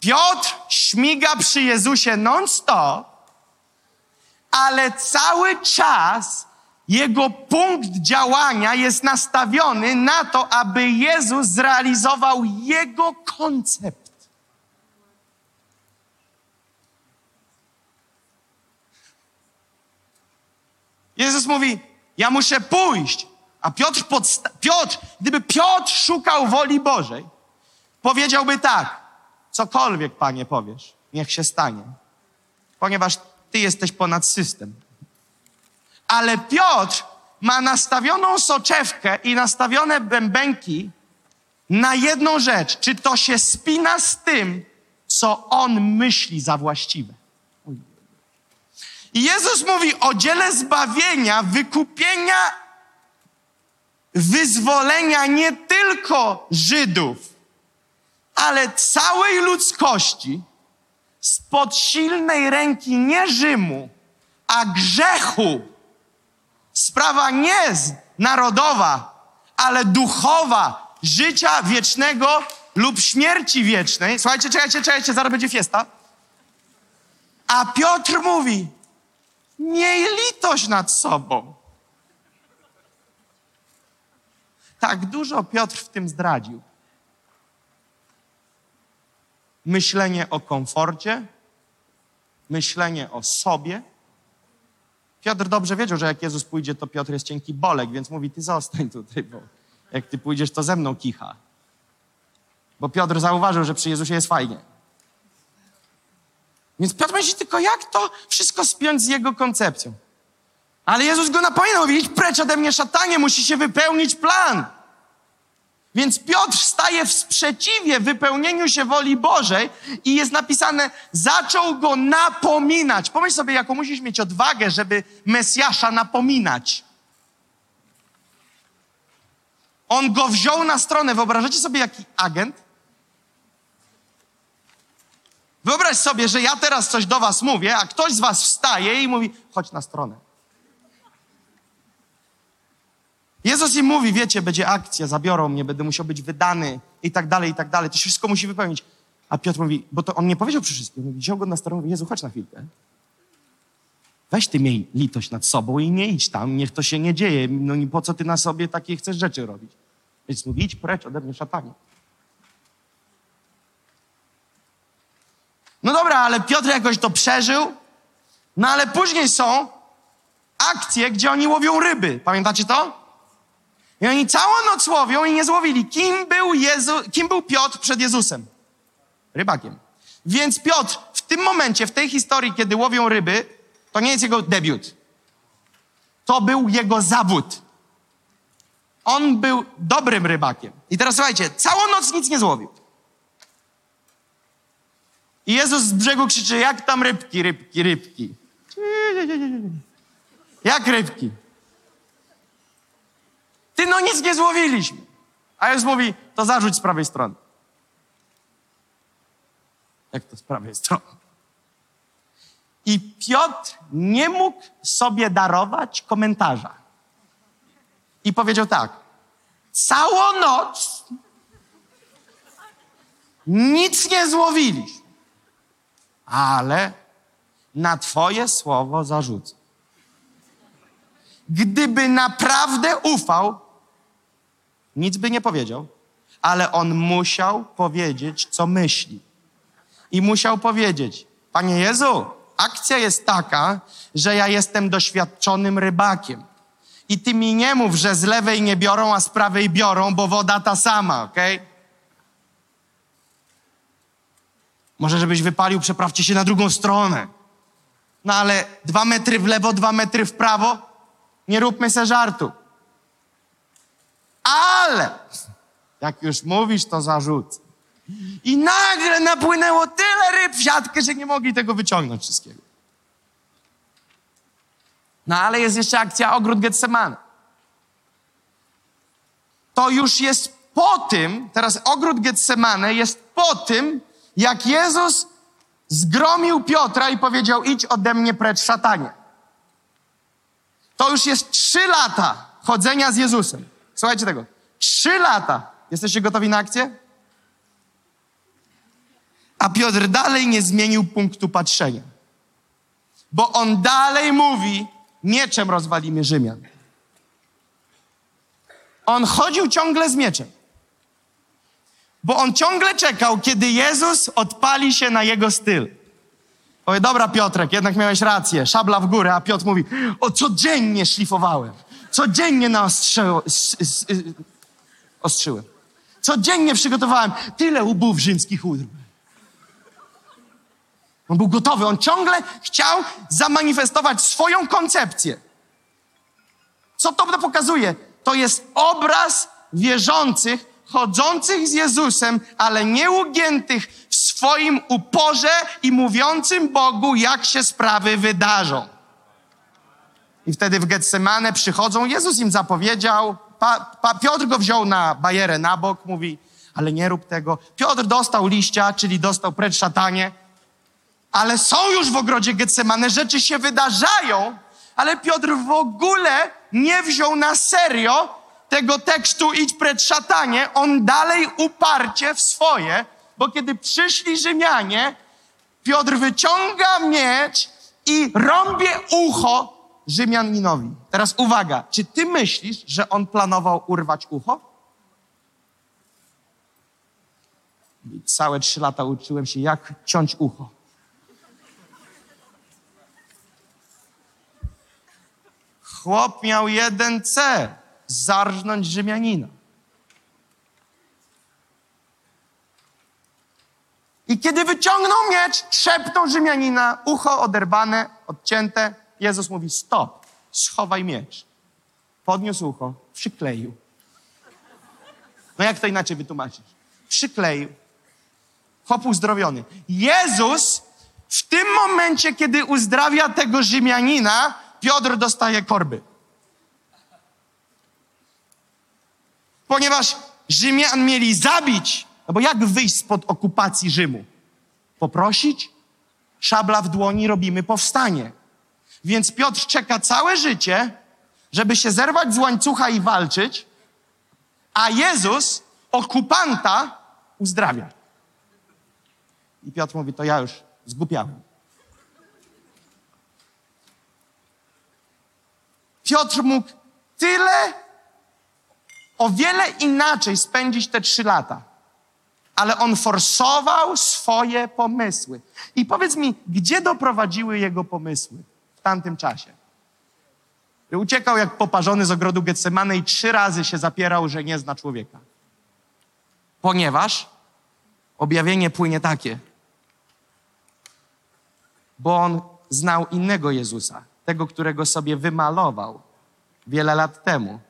Piotr śmiga przy Jezusie non-stop, ale cały czas jego punkt działania jest nastawiony na to, aby Jezus zrealizował jego koncept. Jezus mówi, ja muszę pójść. A Piotr, gdyby Piotr szukał woli Bożej, powiedziałby tak, cokolwiek, Panie, powiesz, niech się stanie, ponieważ Ty jesteś ponad system. Ale Piotr ma nastawioną soczewkę i nastawione bębenki na jedną rzecz. Czy to się spina z tym, co on myśli za właściwe? I Jezus mówi o dziele zbawienia, wykupienia, wyzwolenia nie tylko Żydów, ale całej ludzkości spod silnej ręki nie Rzymu, a grzechu. Sprawa nie jest narodowa, ale duchowa, życia wiecznego lub śmierci wiecznej. Słuchajcie, czekajcie, zaraz będzie fiesta. A Piotr mówi, miej litość nad sobą. Tak dużo Piotr w tym zdradził. Myślenie o komforcie, myślenie o sobie. Piotr dobrze wiedział, że jak Jezus pójdzie, to Piotr jest cienki bolek, więc mówi, ty zostań tutaj, bo jak ty pójdziesz, to ze mną kicha. Bo Piotr zauważył, że przy Jezusie jest fajnie. Więc Piotr myśli tylko, jak to wszystko spiąć z jego koncepcją. Ale Jezus go napomina, mówi, idź precz ode mnie, szatanie, musi się wypełnić plan. Więc Piotr staje w sprzeciwie wypełnieniu się woli Bożej i jest napisane, zaczął go napominać. Pomyśl sobie, jaką musisz mieć odwagę, żeby Mesjasza napominać. On go wziął na stronę. Wyobrażacie sobie, jaki agent? Wyobraź sobie, że ja teraz coś do was mówię, a ktoś z was wstaje i mówi, chodź na stronę. Jezus im mówi, wiecie, będzie akcja, zabiorą mnie, będę musiał być wydany i tak dalej, to się wszystko musi wypełnić. A Piotr mówi, bo to on nie powiedział przy wszystkim, mówi, wziął go na stronę, mówi, Jezu, chodź na chwilkę. Weź ty miej litość nad sobą i nie idź tam, niech to się nie dzieje, no i po co ty na sobie takie chcesz rzeczy robić? Więc mówi, idź precz ode mnie, szatanie. No dobra, ale Piotr jakoś to przeżył, no ale później są akcje, gdzie oni łowią ryby, pamiętacie to? I oni całą noc łowią i nie złowili. Kim był Piotr przed Jezusem? Rybakiem. Więc Piotr w tym momencie, w tej historii, kiedy łowią ryby, to nie jest jego debiut. To był jego zawód. On był dobrym rybakiem. I teraz słuchajcie, całą noc nic nie złowił. I Jezus z brzegu krzyczy, jak tam rybki, rybki, rybki. Jak rybki? Ty, no nic nie złowiliśmy. A Jezus mówi, to zarzuć z prawej strony. Jak to z prawej strony? I Piotr nie mógł sobie darować komentarza. I powiedział tak. Całą noc nic nie złowiliśmy. Ale na twoje słowo zarzucę. Gdyby naprawdę ufał, nic by nie powiedział, ale on musiał powiedzieć, co myśli. I musiał powiedzieć, Panie Jezu, akcja jest taka, że ja jestem doświadczonym rybakiem. I ty mi nie mów, że z lewej nie biorą, a z prawej biorą, bo woda ta sama, okej? Może żebyś wypalił, przeprawcie się na drugą stronę. No ale 2 metry w lewo, 2 metry w prawo, nie róbmy se żartu. Ale jak już mówisz, to zarzucę. I nagle napłynęło tyle ryb w siatkę, że nie mogli tego wyciągnąć wszystkiego. No ale jest jeszcze akcja Ogród Getsemane. To już jest po tym, teraz Ogród Getsemane jest po tym, jak Jezus zgromił Piotra i powiedział, idź ode mnie precz, szatanie. To już jest 3 lata chodzenia z Jezusem. Słuchajcie tego. 3 lata. Jesteście gotowi na akcję? A Piotr dalej nie zmienił punktu patrzenia. Bo on dalej mówi, mieczem rozwalimy Rzymian. On chodził ciągle z mieczem. Bo on ciągle czekał, kiedy Jezus odpali się na jego styl. Powie, dobra Piotrek, jednak miałeś rację, szabla w górę, a Piotr mówi, codziennie szlifowałem, codziennie ostrzyłem, codziennie przygotowałem tyle ubów rzymskich udr. On był gotowy, on ciągle chciał zamanifestować swoją koncepcję. Co to pokazuje? To jest obraz wierzących, chodzących z Jezusem, ale nieugiętych w swoim uporze i mówiącym Bogu, jak się sprawy wydarzą. I wtedy w Getsemane przychodzą, Jezus im zapowiedział, Piotr go wziął na bajerę na bok, mówi, ale nie rób tego. Piotr dostał liścia, czyli dostał precz szatanie, ale są już w ogrodzie Getsemane, rzeczy się wydarzają, ale Piotr w ogóle nie wziął na serio tego tekstu idź precz szatanie, on dalej uparcie w swoje, bo kiedy przyszli Rzymianie, Piotr wyciąga miecz i rąbie ucho Rzymianinowi. Teraz uwaga, czy ty myślisz, że on planował urwać ucho? I całe 3 lata uczyłem się, jak ciąć ucho. Chłop miał jeden cel, zarżnąć Rzymianina. I kiedy wyciągnął miecz, szepnął Rzymianina, ucho oderwane, odcięte. Jezus mówi, stop, schowaj miecz. Podniósł ucho, przykleił. No jak to inaczej wytłumaczysz? Przykleił. Chłop uzdrowiony. Jezus w tym momencie, kiedy uzdrawia tego Rzymianina, Piotr dostaje korby. Ponieważ Rzymian mieli zabić, no bo jak wyjść spod okupacji Rzymu? Poprosić? Szabla w dłoni, robimy powstanie. Więc Piotr czeka całe życie, żeby się zerwać z łańcucha i walczyć, a Jezus okupanta uzdrawia. I Piotr mówi, to ja już zgłupiałem. Piotr mógł o wiele inaczej spędzić te 3 lata. Ale on forsował swoje pomysły. I powiedz mi, gdzie doprowadziły jego pomysły w tamtym czasie? Uciekał jak poparzony z ogrodu Getsemane i 3 razy się zapierał, że nie zna człowieka. Ponieważ objawienie płynie takie. Bo on znał innego Jezusa. Tego, którego sobie wymalował wiele lat temu.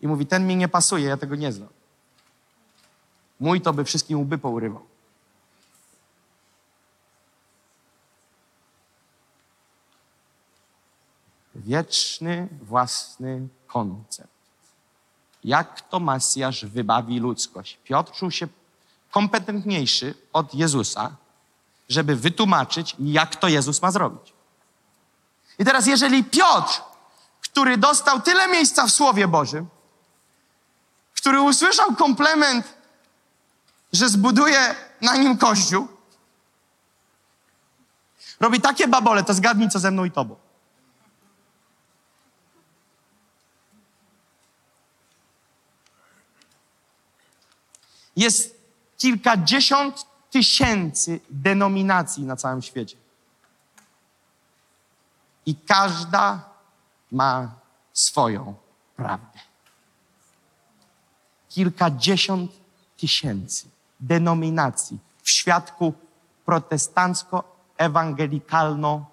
I mówi, ten mi nie pasuje, ja tego nie znam. Mój to by wszystkim łby pourywał. Wieczny własny koncept. Jak to Mesjasz wybawi ludzkość? Piotr czuł się kompetentniejszy od Jezusa, żeby wytłumaczyć, jak to Jezus ma zrobić. I teraz, jeżeli Piotr, który dostał tyle miejsca w Słowie Bożym, który usłyszał komplement, że zbuduje na nim kościół, robi takie babole, to zgadnij, co ze mną i tobą. Jest kilkadziesiąt tysięcy denominacji na całym świecie. I każda ma swoją prawdę. Kilkadziesiąt tysięcy denominacji w świadku protestancko-ewangelikalno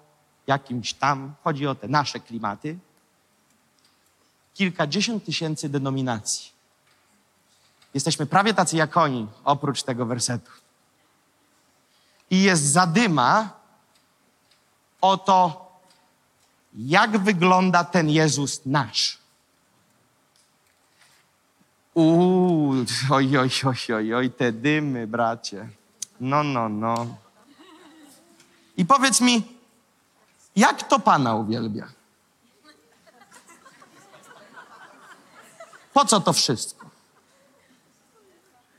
jakimś tam, chodzi o te nasze klimaty. Kilkadziesiąt tysięcy denominacji. Jesteśmy prawie tacy jak oni, oprócz tego wersetu. I jest zadyma o to, jak wygląda ten Jezus nasz? Oj, te dymy, bracie. No. I powiedz mi, jak to Pana uwielbia? Po co to wszystko?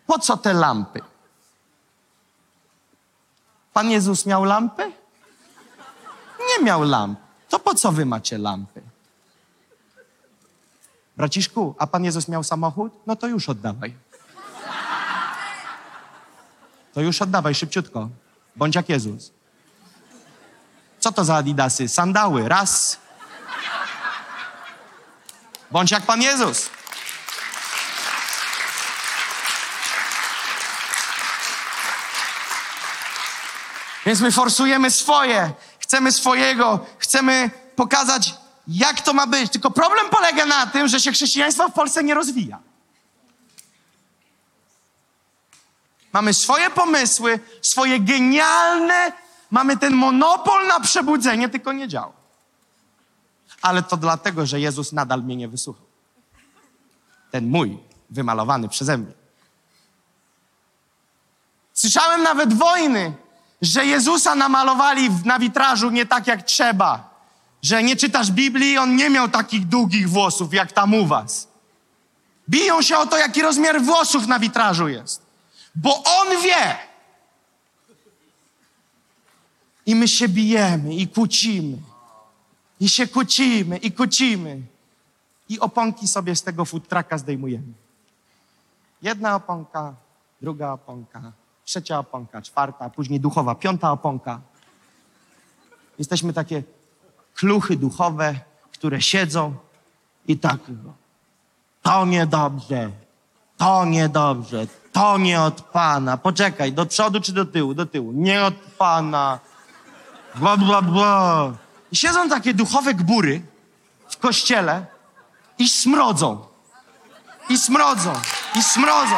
Po co te lampy? Pan Jezus miał lampy? Nie miał lamp. To po co wy macie lampy? Braciszku, a Pan Jezus miał samochód? No to już oddawaj. To już oddawaj, szybciutko. Bądź jak Jezus. Co to za adidasy? Sandały, raz. Bądź jak Pan Jezus. Więc my forsujemy swoje. Chcemy swojego, chcemy pokazać, jak to ma być. Tylko problem polega na tym, że się chrześcijaństwo w Polsce nie rozwija. Mamy swoje pomysły, swoje genialne, mamy ten monopol na przebudzenie, tylko nie działa. ale to dlatego, że Jezus nadal mnie nie wysłuchał. Ten mój, wymalowany przeze mnie. Słyszałem nawet wojny, że Jezusa namalowali na witrażu nie tak jak trzeba. Że nie czytasz Biblii, on nie miał takich długich włosów jak tam u was. Biją się o to, jaki rozmiar włosów na witrażu jest. Bo on wie. I my się bijemy i kłócimy. I się kłócimy i kłócimy. I oponki sobie z tego food trucka zdejmujemy. Jedna oponka, druga oponka, trzecia oponka, czwarta, później duchowa, piąta oponka. Jesteśmy takie kluchy duchowe, które siedzą i tak. To niedobrze, to niedobrze, to nie od Pana. Poczekaj, do przodu czy do tyłu? Do tyłu. Nie od Pana. Bla, bla, bla. I siedzą takie duchowe gbury w kościele i smrodzą. I smrodzą. I smrodzą.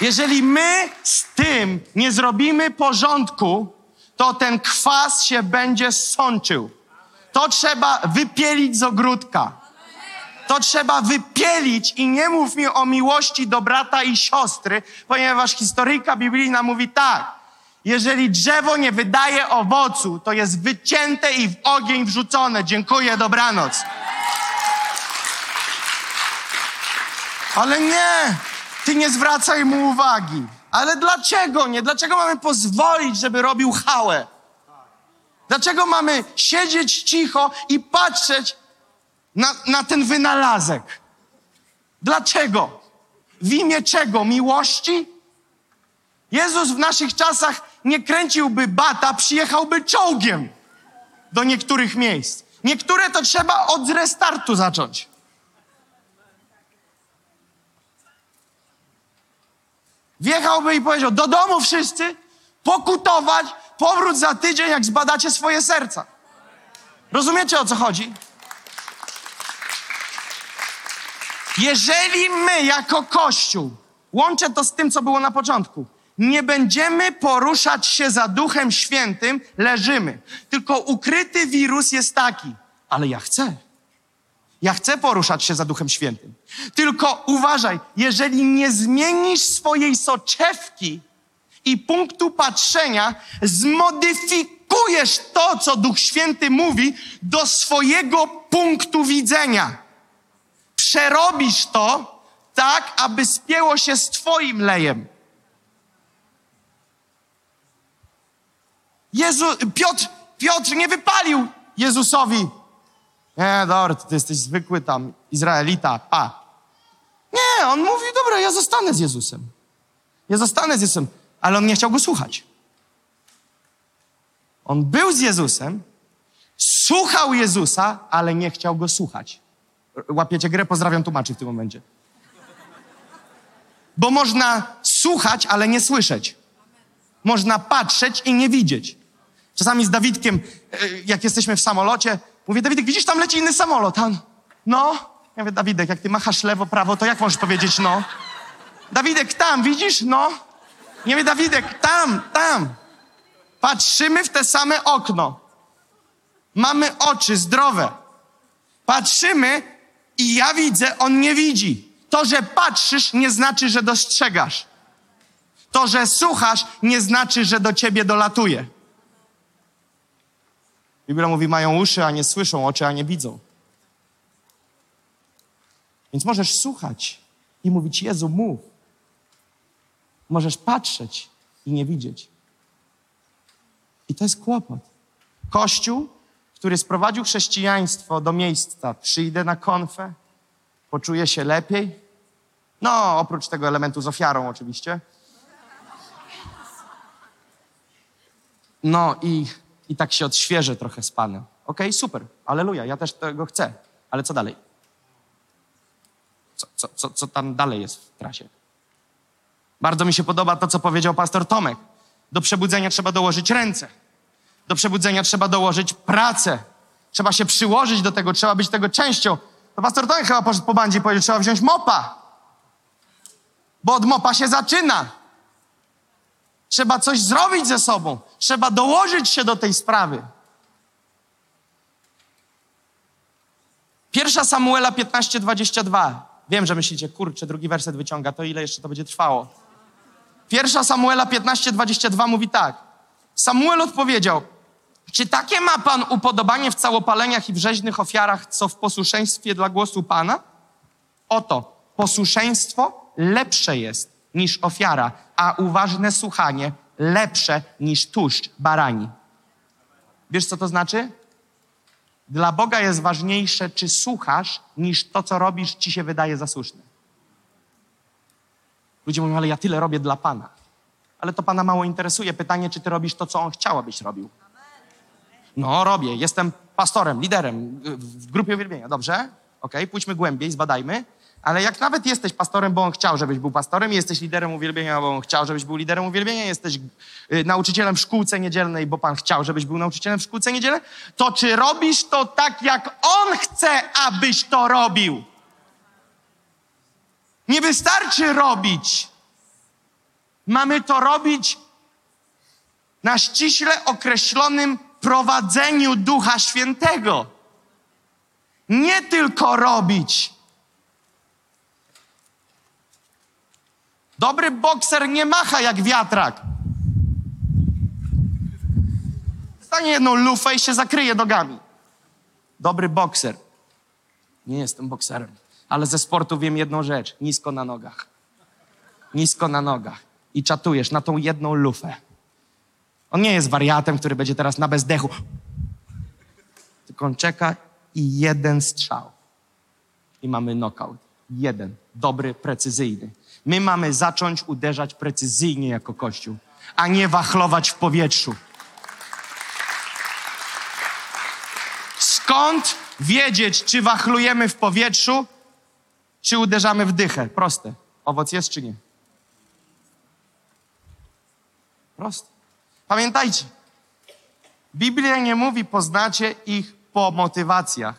Jeżeli my z tym nie zrobimy porządku, to ten kwas się będzie sączył. To trzeba wypielić z ogródka. To trzeba wypielić i nie mów mi o miłości do brata i siostry, ponieważ historyjka biblijna mówi tak. Jeżeli drzewo nie wydaje owocu, to jest wycięte i w ogień wrzucone. Dziękuję, dobranoc. Ale nie, ty nie zwracaj mu uwagi. Ale dlaczego nie? Dlaczego mamy pozwolić, żeby robił hałę? Dlaczego mamy siedzieć cicho i patrzeć na ten wynalazek? Dlaczego? W imię czego? Miłości? Jezus w naszych czasach nie kręciłby bata, przyjechałby czołgiem do niektórych miejsc. Niektóre to trzeba od restartu zacząć. Wjechałby i powiedział, do domu wszyscy, pokutować, powrót za tydzień, jak zbadacie swoje serca. Rozumiecie, o co chodzi? Jeżeli my jako Kościół, łączę to z tym, co było na początku, nie będziemy poruszać się za Duchem Świętym, leżymy. Tylko ukryty wirus jest taki, ale ja chcę. Ja chcę poruszać się za Duchem Świętym. Tylko uważaj, jeżeli nie zmienisz swojej soczewki i punktu patrzenia, zmodyfikujesz to, co Duch Święty mówi, do swojego punktu widzenia. Przerobisz to tak, aby spięło się z twoim lejem. Piotr nie wypalił Jezusowi. Nie, dobra, ty jesteś zwykły tam Izraelita, pa. Nie, on mówi, dobra, ja zostanę z Jezusem. Ja zostanę z Jezusem, ale on nie chciał go słuchać. On był z Jezusem, słuchał Jezusa, ale nie chciał go słuchać. Łapiecie grę? Pozdrawiam tłumaczy w tym momencie. Bo można słuchać, ale nie słyszeć. Można patrzeć i nie widzieć. Czasami z Dawidkiem, jak jesteśmy w samolocie, mówię, Dawidek, widzisz, tam leci inny samolot. A on, no. Ja mówię, Dawidek, jak ty machasz lewo, prawo, to jak możesz powiedzieć no? Dawidek, tam, widzisz? No. Ja mówię, Dawidek, tam. Patrzymy w te same okno. Mamy oczy zdrowe. Patrzymy i ja widzę, on nie widzi. To, że patrzysz, nie znaczy, że dostrzegasz. To, że słuchasz, nie znaczy, że do ciebie dolatuje. Biblia mówi, mają uszy, a nie słyszą, oczy, a nie widzą. Więc możesz słuchać i mówić, Jezu, mów. Możesz patrzeć i nie widzieć. I to jest kłopot. Kościół, który sprowadził chrześcijaństwo do miejsca, przyjdę na konfę, poczuję się lepiej. No, oprócz tego elementu z ofiarą oczywiście. No i tak się odświeżę trochę z Panem. Okej, super, aleluja, ja też tego chcę. Ale co dalej? Co tam dalej jest w trasie? Bardzo mi się podoba to, co powiedział pastor Tomek. Do przebudzenia trzeba dołożyć ręce. Do przebudzenia trzeba dołożyć pracę. Trzeba się przyłożyć do tego, trzeba być tego częścią. To pastor Tomek chyba poszedł po bandzie i powiedział, trzeba wziąć mopa. Bo od mopa się zaczyna. Trzeba coś zrobić ze sobą. Trzeba dołożyć się do tej sprawy. Pierwsza Samuela 15, 22. Wiem, że myślicie, kurczę, drugi werset wyciąga, to ile jeszcze to będzie trwało? Pierwsza Samuela 15, 22 mówi tak. Samuel odpowiedział, czy takie ma Pan upodobanie w całopaleniach i w rzeźnych ofiarach, co w posłuszeństwie dla głosu Pana? Oto, posłuszeństwo lepsze jest niż ofiara, a uważne słuchanie lepsze niż tłuszcz barani. Wiesz, co to znaczy? Dla Boga jest ważniejsze, czy słuchasz, niż to, co robisz, ci się wydaje za słuszne. Ludzie mówią, ale ja tyle robię dla Pana. Ale to Pana mało interesuje. Pytanie, czy ty robisz to, co On chciał, abyś robił. No, robię. Jestem pastorem, liderem w grupie uwielbienia. Dobrze? Okej, pójdźmy głębiej, zbadajmy. Ale jak nawet jesteś pastorem, bo On chciał, żebyś był pastorem, jesteś liderem uwielbienia, bo On chciał, żebyś był liderem uwielbienia, jesteś nauczycielem w szkółce niedzielnej, bo Pan chciał, żebyś był nauczycielem w szkółce niedzielnej, to czy robisz to tak, jak On chce, abyś to robił? Nie wystarczy robić. Mamy to robić na ściśle określonym prowadzeniu Ducha Świętego. Nie tylko robić. Dobry bokser nie macha jak wiatrak. Stanie jedną lufę i się zakryje nogami. Dobry bokser. Nie jestem bokserem, ale ze sportu wiem jedną rzecz. Nisko na nogach. Nisko na nogach. I czatujesz na tą jedną lufę. On nie jest wariatem, który będzie teraz na bezdechu. Tylko on czeka i jeden strzał. I mamy knockout. Jeden. Dobry, precyzyjny. My mamy zacząć uderzać precyzyjnie jako Kościół, a nie wachlować w powietrzu. Skąd wiedzieć, czy wachlujemy w powietrzu, czy uderzamy w dychę? Proste. Owoc jest czy nie? Proste. Pamiętajcie, Biblia nie mówi poznacie ich po motywacjach,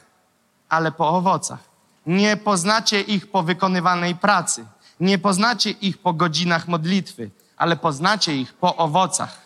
ale po owocach. Nie poznacie ich po wykonywanej pracy. Nie poznacie ich po godzinach modlitwy, ale poznacie ich po owocach.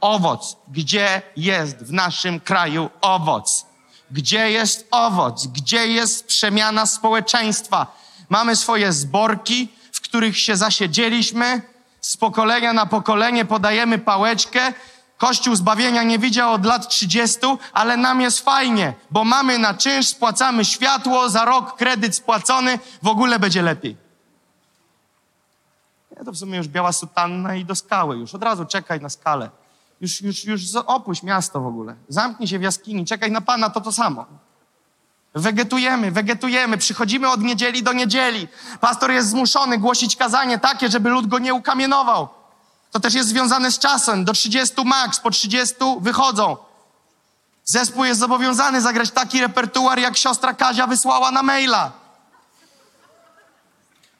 Owoc. Gdzie jest w naszym kraju owoc? Gdzie jest owoc? Gdzie jest przemiana społeczeństwa? Mamy swoje zborki, w których się zasiedzieliśmy. Z pokolenia na pokolenie podajemy pałeczkę. Kościół zbawienia nie widział od lat 30, ale nam jest fajnie, bo mamy na czynsz, spłacamy światło, za rok kredyt spłacony, w ogóle będzie lepiej. Ja to w sumie już biała sutanna i do skały już. Od razu czekaj na skalę. Już opuść miasto w ogóle. Zamknij się w jaskini, czekaj na Pana, to samo. Wegetujemy, przychodzimy od niedzieli do niedzieli. Pastor jest zmuszony głosić kazanie takie, żeby lud go nie ukamienował. To też jest związane z czasem. Do 30 max, po 30 wychodzą. Zespół jest zobowiązany zagrać taki repertuar, jak siostra Kazia wysłała na maila.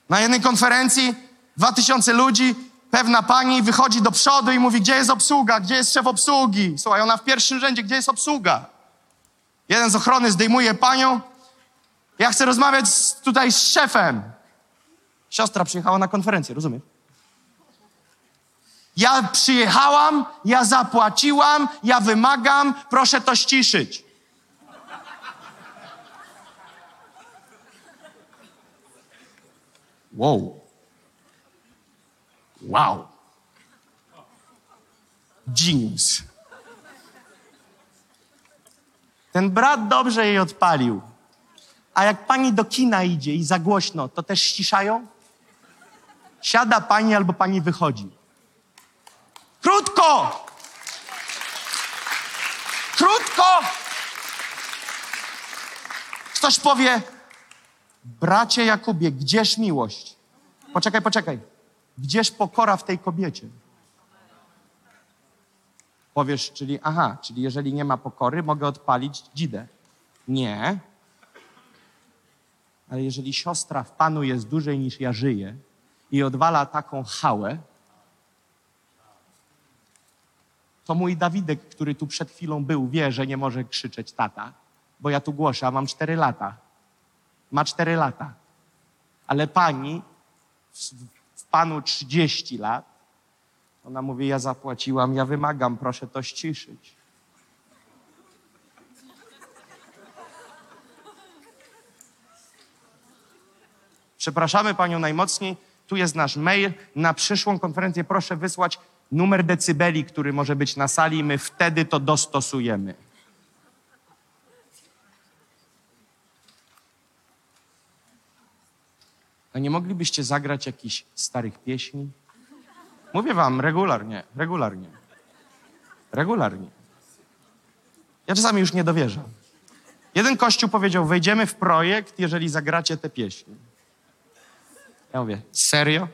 Na jednej konferencji 2000 ludzi, pewna pani wychodzi do przodu i mówi, gdzie jest obsługa, gdzie jest szef obsługi? Słuchaj, ona w pierwszym rzędzie, gdzie jest obsługa? Jeden z ochrony zdejmuje panią. Ja chcę rozmawiać tutaj z szefem. Siostra przyjechała na konferencję, rozumiem? Ja przyjechałam, ja zapłaciłam, ja wymagam, proszę to ściszyć. Wow. Genius. Ten brat dobrze jej odpalił. A jak pani do kina idzie i za głośno, to też ściszają? Siada pani albo pani wychodzi. Krótko! Ktoś powie, bracie Jakubie, gdzież miłość? Poczekaj. Gdzież pokora w tej kobiecie? Powiesz, czyli jeżeli nie ma pokory, mogę odpalić dzidę. Nie. Ale jeżeli siostra w Panu jest dłużej niż ja żyję i odwala taką hałę, to mój Dawidek, który tu przed chwilą był, wie, że nie może krzyczeć tata, bo ja tu głoszę, a mam 4 lata. Ma 4 lata. Ale pani... Panu 30 lat, Ona mówi, ja zapłaciłam, ja wymagam, proszę to ściszyć. Przepraszamy Panią najmocniej, tu jest nasz mail. Na przyszłą konferencję proszę wysłać numer decybeli, który może być na sali i my wtedy to dostosujemy. A nie moglibyście zagrać jakichś starych pieśni? Mówię wam, regularnie. Ja czasami już nie dowierzam. Jeden kościół powiedział, wejdziemy w projekt, jeżeli zagracie te pieśni. Ja mówię, serio?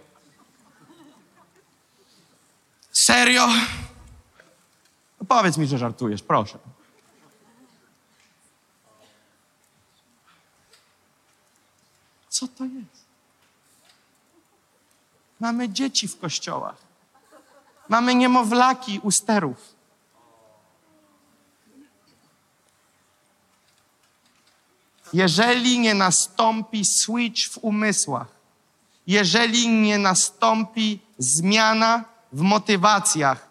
Serio? No powiedz mi, że żartujesz, proszę. Co to jest? Mamy dzieci w kościołach. Mamy niemowlaki u sterów. Jeżeli nie nastąpi switch w umysłach, jeżeli nie nastąpi zmiana w motywacjach,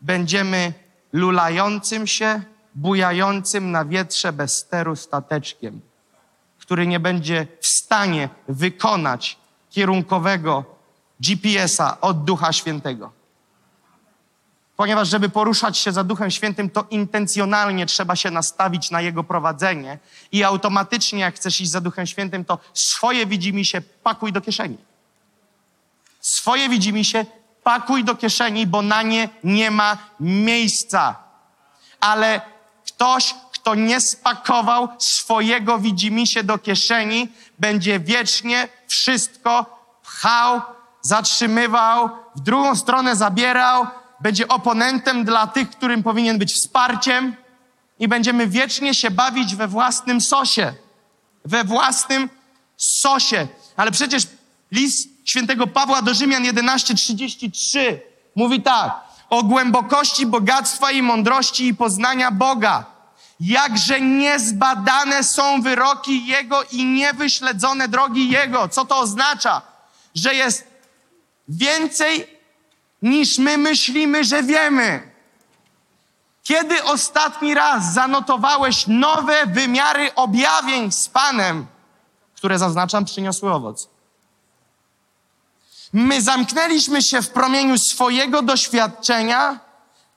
będziemy lulającym się, bujającym na wietrze bez steru stateczkiem, który nie będzie w stanie wykonać kierunkowego GPS-a od Ducha Świętego. Ponieważ żeby poruszać się za Duchem Świętym, to intencjonalnie trzeba się nastawić na Jego prowadzenie i automatycznie jak chcesz iść za Duchem Świętym, to swoje widzimisię pakuj do kieszeni. Swoje widzimisię pakuj do kieszeni, bo na nie nie ma miejsca. Ale ktoś, kto nie spakował swojego widzimisię do kieszeni, będzie wiecznie wszystko pchał, zatrzymywał, w drugą stronę zabierał, będzie oponentem dla tych, którym powinien być wsparciem i będziemy wiecznie się bawić we własnym sosie. We własnym sosie. Ale przecież list św. Pawła do Rzymian 11, 33 mówi tak. O głębokości bogactwa i mądrości i poznania Boga. Jakże niezbadane są wyroki Jego i niewyśledzone drogi Jego. Co to oznacza? Że jest więcej niż my myślimy, że wiemy. Kiedy ostatni raz zanotowałeś nowe wymiary objawień z Panem, które, zaznaczam, przyniosły owoc? My zamknęliśmy się w promieniu swojego doświadczenia,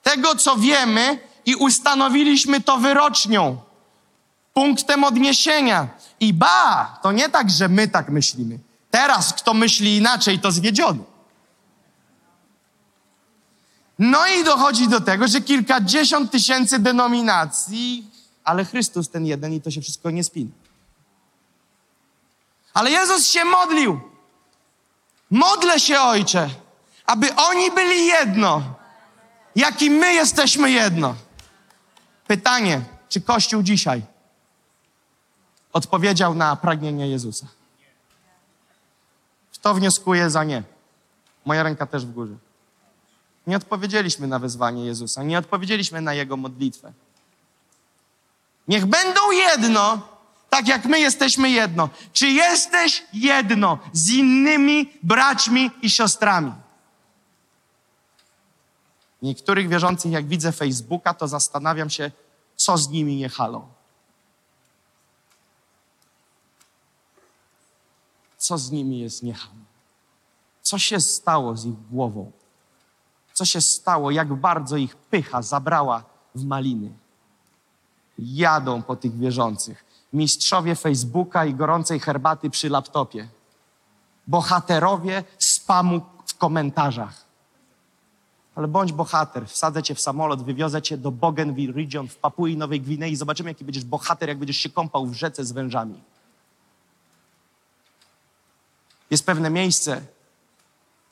tego, co wiemy i ustanowiliśmy to wyrocznią, punktem odniesienia. I ba, to nie tak, że my tak myślimy. Teraz, kto myśli inaczej, to zwiedziony. No i dochodzi do tego, że kilkadziesiąt tysięcy denominacji, ale Chrystus ten jeden i to się wszystko nie spina. Ale Jezus się modlił. Modlę się, Ojcze, aby oni byli jedno, jak i my jesteśmy jedno. Pytanie, czy Kościół dzisiaj odpowiedział na pragnienie Jezusa? Kto wnioskuje za nie? Moja ręka też w górze. Nie odpowiedzieliśmy na wezwanie Jezusa. Nie odpowiedzieliśmy na Jego modlitwę. Niech będą jedno, tak jak my jesteśmy jedno. Czy jesteś jedno z innymi braćmi i siostrami? Niektórych wierzących, jak widzę Facebooka, to zastanawiam się, co z nimi nie halo. Co z nimi jest niechami? Co się stało z ich głową? Co się stało, jak bardzo ich pycha zabrała w maliny? Jadą po tych wierzących. Mistrzowie Facebooka i gorącej herbaty przy laptopie. Bohaterowie spamu w komentarzach. Ale bądź bohater. Wsadzę cię w samolot, wywiozę cię do Bougainville Region w Papui Nowej Gwinei. Zobaczymy, jaki będziesz bohater, jak będziesz się kąpał w rzece z wężami. Jest pewne miejsce,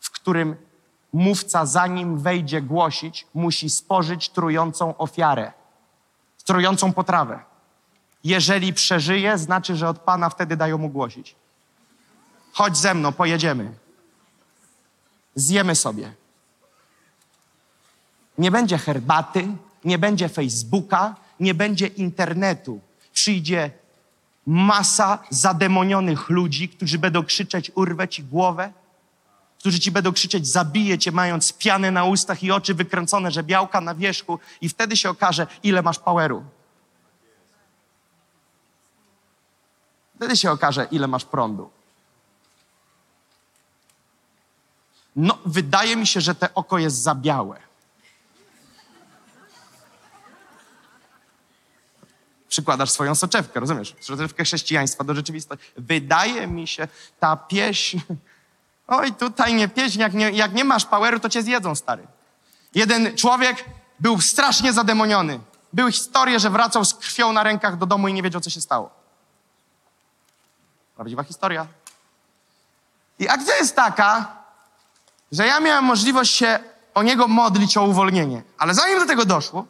w którym mówca, zanim wejdzie głosić, musi spożyć trującą ofiarę, trującą potrawę. Jeżeli przeżyje, znaczy, że od Pana wtedy dają mu głosić. Chodź ze mną, pojedziemy. Zjemy sobie. Nie będzie herbaty, nie będzie Facebooka, nie będzie internetu. Przyjdzie masa zademonionych ludzi, którzy będą krzyczeć, urwę ci głowę, którzy ci będą krzyczeć, zabiję cię, mając pianę na ustach i oczy wykręcone, że białka na wierzchu, i wtedy się okaże, ile masz poweru. Wtedy się okaże, ile masz prądu. No, wydaje mi się, że te oko jest za białe. Przykładasz swoją soczewkę, rozumiesz? Soczewkę chrześcijaństwa do rzeczywistości. Wydaje mi się, ta pieśń... Oj, tutaj nie pieśń, jak nie masz poweru, to cię zjedzą, stary. Jeden człowiek był strasznie zademoniony. Były historie, że wracał z krwią na rękach do domu i nie wiedział, co się stało. Prawdziwa historia. I akcja jest taka, że ja miałem możliwość się o niego modlić o uwolnienie. Ale zanim do tego doszło,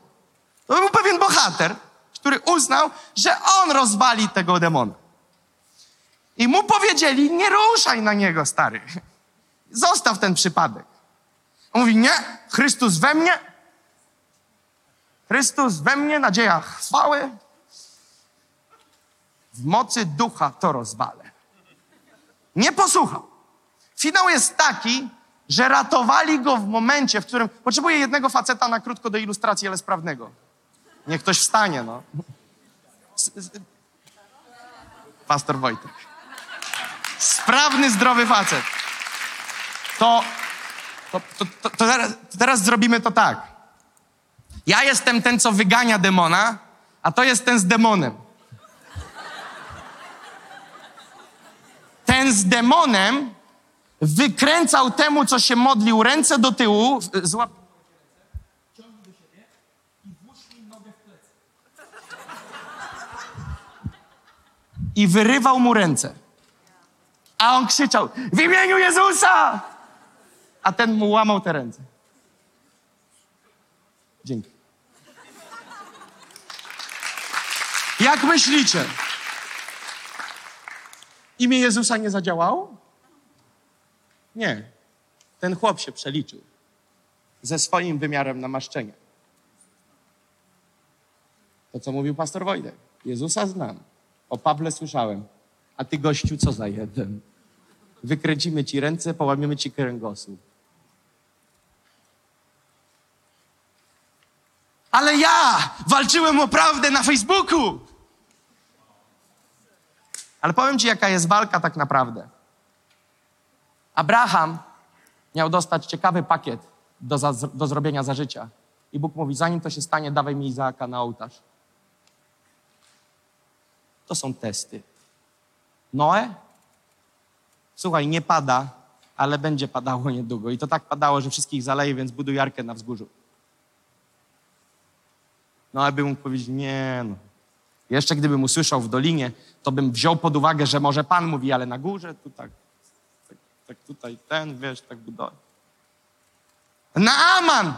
to był pewien bohater, który uznał, że on rozwali tego demona. I mu powiedzieli, nie ruszaj na niego, stary. Zostaw ten przypadek. On mówi, nie, Chrystus we mnie, nadzieja chwały. W mocy ducha to rozwalę. Nie posłuchał. Finał jest taki, że ratowali go w momencie, w którym... Potrzebuję jednego faceta na krótko do ilustracji, ale sprawnego. Niech ktoś wstanie, no. Pastor Wojtek. Sprawny, zdrowy facet. Teraz zrobimy to tak. Ja jestem ten, co wygania demona, a to jest ten z demonem. Ten z demonem wykręcał temu, co się modlił, ręce do tyłu, złapał. Ciągnij do siebie i włóż mi nogę w plecy. I wyrywał mu ręce. A on krzyczał, w imieniu Jezusa! A ten mu łamał te ręce. Dzięki. Jak myślicie? Imię Jezusa nie zadziałało? Nie. Ten chłop się przeliczył ze swoim wymiarem namaszczenia. To, co mówił pastor Wojtek. Jezusa znam. O Pawle słyszałem. A ty, gościu, co za jeden? Wykręcimy ci ręce, połamiemy ci kręgosłup. Ale ja walczyłem o prawdę na Facebooku! Ale powiem ci, jaka jest walka tak naprawdę. Abraham miał dostać ciekawy pakiet do zrobienia za życia. I Bóg mówi, zanim to się stanie, dawaj mi Izaaka na ołtarz. To są testy. Noe? Słuchaj, nie pada, ale będzie padało niedługo. I to tak padało, że wszystkich zaleje, więc buduj jarkę na wzgórzu. Noe by mógł powiedzieć, nie no. Jeszcze gdybym usłyszał w dolinie, to bym wziął pod uwagę, że może Pan mówi, ale na górze tu tak tutaj ten, wiesz, tak budowa. Naaman,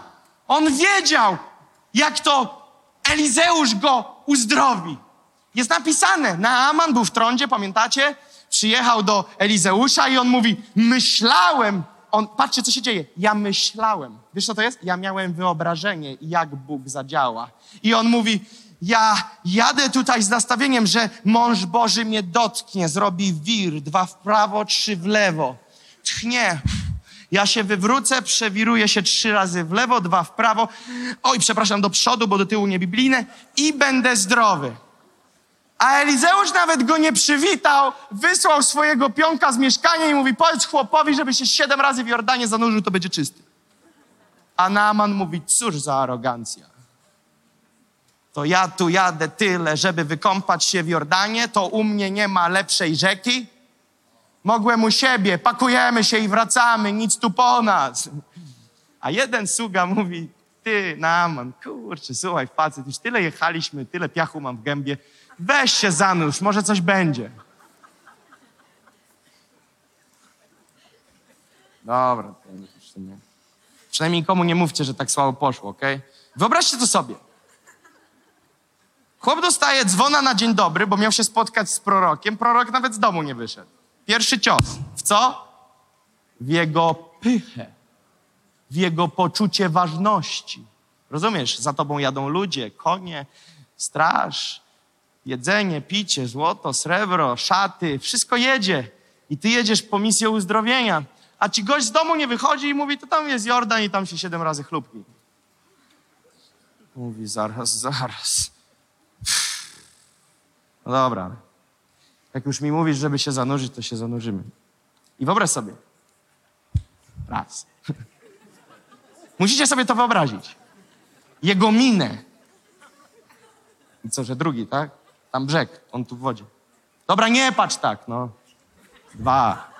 on wiedział, jak to Elizeusz go uzdrowi. Jest napisane, Naaman był w trądzie, pamiętacie? Przyjechał do Elizeusza i on mówi, myślałem, patrzcie, co się dzieje. Ja myślałem. Wiesz, co to jest? Ja miałem wyobrażenie, jak Bóg zadziała. I on mówi, ja jadę tutaj z nastawieniem, że mąż Boży mnie dotknie, zrobi wir, 2 w prawo, 3 w lewo. Tchnie. Ja się wywrócę, przewiruję się 3 razy w lewo, 2 w prawo. Oj, przepraszam, do przodu, bo do tyłu nie biblijne. I będę zdrowy. A Elizeusz nawet go nie przywitał, wysłał swojego pionka z mieszkania i mówi, powiedz chłopowi, żeby się 7 razy w Jordanie zanurzył, to będzie czysty. A Naaman mówi, cóż za arogancja. To ja tu jadę tyle, żeby wykąpać się w Jordanie, to u mnie nie ma lepszej rzeki. Mogłem u siebie, pakujemy się i wracamy, nic tu po nas. A jeden sługa mówi, ty, Naaman, kurczę, słuchaj, facet, już tyle jechaliśmy, tyle piachu mam w gębie, weź się zanurz, może coś będzie. Dobra, nie. Przynajmniej nikomu nie mówcie, że tak słabo poszło, okej? Wyobraźcie to sobie. Chłop dostaje dzwona na dzień dobry, bo miał się spotkać z prorokiem. Prorok nawet z domu nie wyszedł. Pierwszy cios. W co? W jego pychę. W jego poczucie ważności. Rozumiesz? Za tobą jadą ludzie, konie, straż, jedzenie, picie, złoto, srebro, szaty. Wszystko jedzie. I ty jedziesz po misję uzdrowienia. a ci gość z domu nie wychodzi i mówi, to tam jest Jordan i tam się 7 razy chlubki. Mówi, zaraz. No dobra. Jak już mi mówisz, żeby się zanurzyć, to się zanurzymy. I wyobraź sobie. Raz. Musicie sobie to wyobrazić. Jego minę. I co, że drugi, tak? Tam brzeg, on tu w wodzie. Dobra, nie patrz tak, no. 2.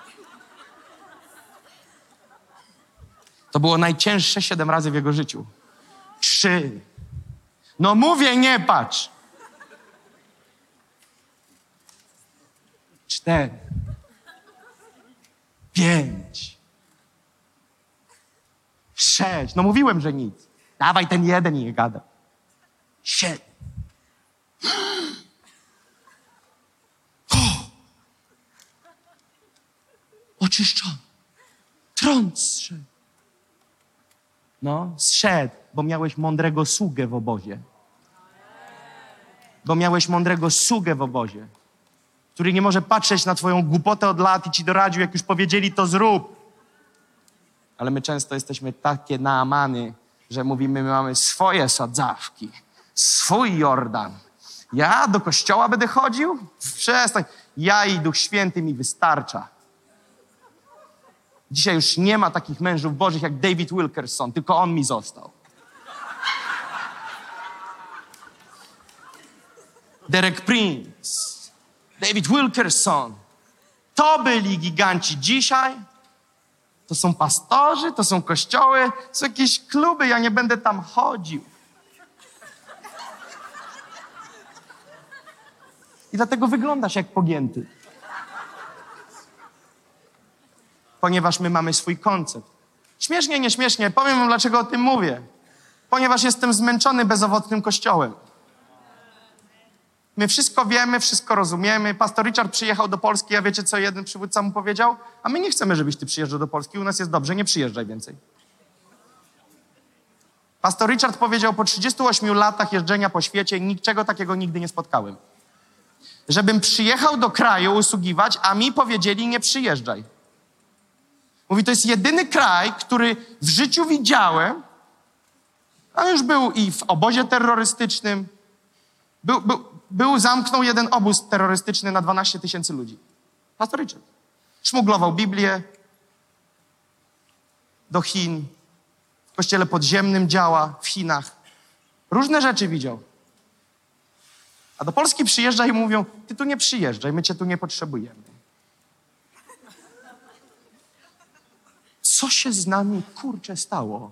To było najcięższe 7 razy w jego życiu. 3. No mówię, nie patrz. 4. 5. 6. No mówiłem, że nic. Dawaj ten jeden i nie gada. 7. Oczyszczony. Trąd zszedł. No, zszedł, bo miałeś mądrego sługę w obozie. Bo miałeś mądrego sługę w obozie, który nie może patrzeć na twoją głupotę od lat i ci doradził, jak już powiedzieli, to zrób. Ale my często jesteśmy takie naamany, że mówimy, my mamy swoje sadzawki, swój Jordan. Ja do kościoła będę chodził? Przestań. Ja i Duch Święty mi wystarcza. Dzisiaj już nie ma takich mężów bożych jak David Wilkerson, tylko on mi został. Derek Prince, David Wilkerson. To byli giganci. Dzisiaj to są pastorzy, to są kościoły, są jakieś kluby, ja nie będę tam chodził. I dlatego wyglądasz jak pogięty. Ponieważ my mamy swój koncept. Śmiesznie, nieśmiesznie, powiem wam, dlaczego o tym mówię. Ponieważ jestem zmęczony bezowocnym kościołem. My wszystko wiemy, wszystko rozumiemy. Pastor Richard przyjechał do Polski, a wiecie, co jeden przywódca mu powiedział? A my nie chcemy, żebyś ty przyjeżdżał do Polski, u nas jest dobrze, nie przyjeżdżaj więcej. Pastor Richard powiedział, po 38 latach jeżdżenia po świecie niczego takiego nigdy nie spotkałem. Żebym przyjechał do kraju usługiwać, a mi powiedzieli, nie przyjeżdżaj. Mówi, to jest jedyny kraj, który w życiu widziałem, a już był i w obozie terrorystycznym, zamknął jeden obóz terrorystyczny na 12 000 ludzi. Pastor Richard. Szmuglował Biblię do Chin, w kościele podziemnym działa, w Chinach. Różne rzeczy widział. A do Polski przyjeżdża i mówią, ty tu nie przyjeżdżaj, my cię tu nie potrzebujemy. Co się z nami, kurczę, stało?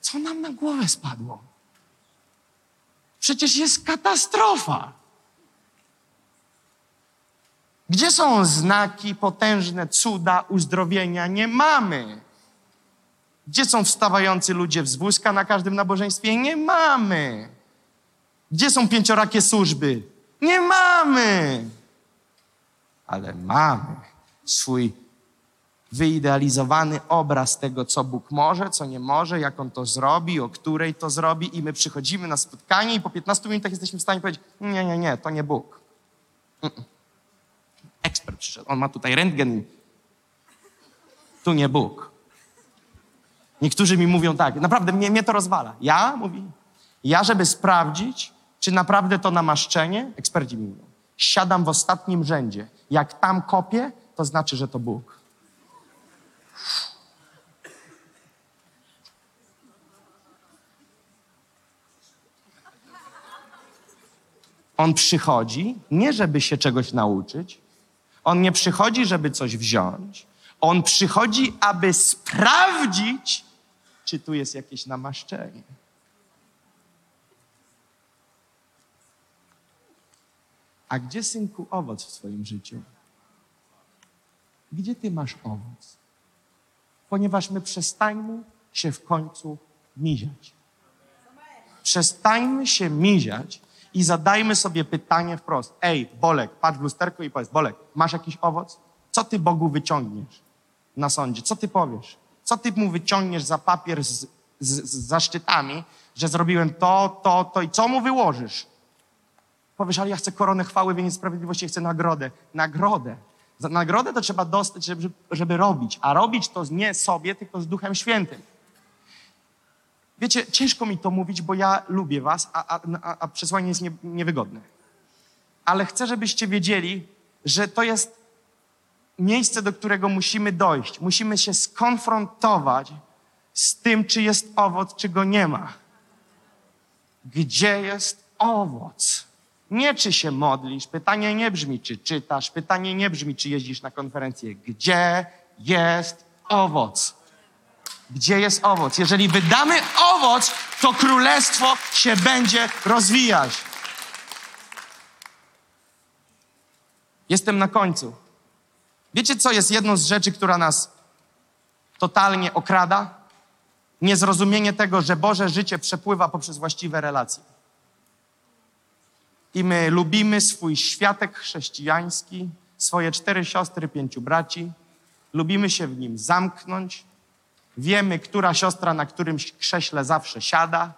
Co nam na głowę spadło? Przecież jest katastrofa. Gdzie są znaki, potężne cuda, uzdrowienia? Nie mamy. Gdzie są wstawający ludzie z wózka na każdym nabożeństwie? Nie mamy. Gdzie są pięciorakie służby? Nie mamy. Ale mamy swój wyidealizowany obraz tego, co Bóg może, co nie może, jak On to zrobi, o której to zrobi i my przychodzimy na spotkanie i po 15 minutach jesteśmy w stanie powiedzieć nie, to nie Bóg. Ekspert przyszedł, on ma tutaj rentgen. Tu nie Bóg. Niektórzy mi mówią tak, naprawdę mnie to rozwala. Ja, żeby sprawdzić, czy naprawdę to namaszczenie, eksperci mi mówią, siadam w ostatnim rzędzie. Jak tam kopię, to znaczy, że to Bóg. On przychodzi nie, żeby się czegoś nauczyć. On nie przychodzi, żeby coś wziąć. On przychodzi, aby sprawdzić, czy tu jest jakieś namaszczenie. A gdzie, synku, owoc w swoim życiu? Gdzie ty masz owoc? Ponieważ my przestańmy się w końcu miziać. Przestańmy się miziać i zadajmy sobie pytanie wprost. Ej, Bolek, patrz w lusterko i powiedz, Bolek, masz jakiś owoc? Co ty Bogu wyciągniesz na sądzie? Co ty powiesz? Co ty mu wyciągniesz za papier z zaszczytami, że zrobiłem to i co mu wyłożysz? Powiesz, ale ja chcę koronę chwały, więc sprawiedliwości, ja chcę nagrodę. Za nagrodę to trzeba dostać, żeby robić. A robić to nie sobie, tylko z Duchem Świętym. Wiecie, ciężko mi to mówić, bo ja lubię was, a przesłanie jest niewygodne. Ale chcę, żebyście wiedzieli, że to jest miejsce, do którego musimy dojść. Musimy się skonfrontować z tym, czy jest owoc, czy go nie ma. Gdzie jest owoc? Nie czy się modlisz, pytanie nie brzmi, czy czytasz, pytanie nie brzmi, czy jeździsz na konferencję. Gdzie jest owoc? Gdzie jest owoc? Jeżeli wydamy owoc, to królestwo się będzie rozwijać. Jestem na końcu. Wiecie, co jest jedną z rzeczy, która nas totalnie okrada? Niezrozumienie tego, że Boże życie przepływa poprzez właściwe relacje. I my lubimy swój światek chrześcijański, swoje 4 siostry, 5 braci. Lubimy się w nim zamknąć. Wiemy, która siostra na którymś krześle zawsze siada.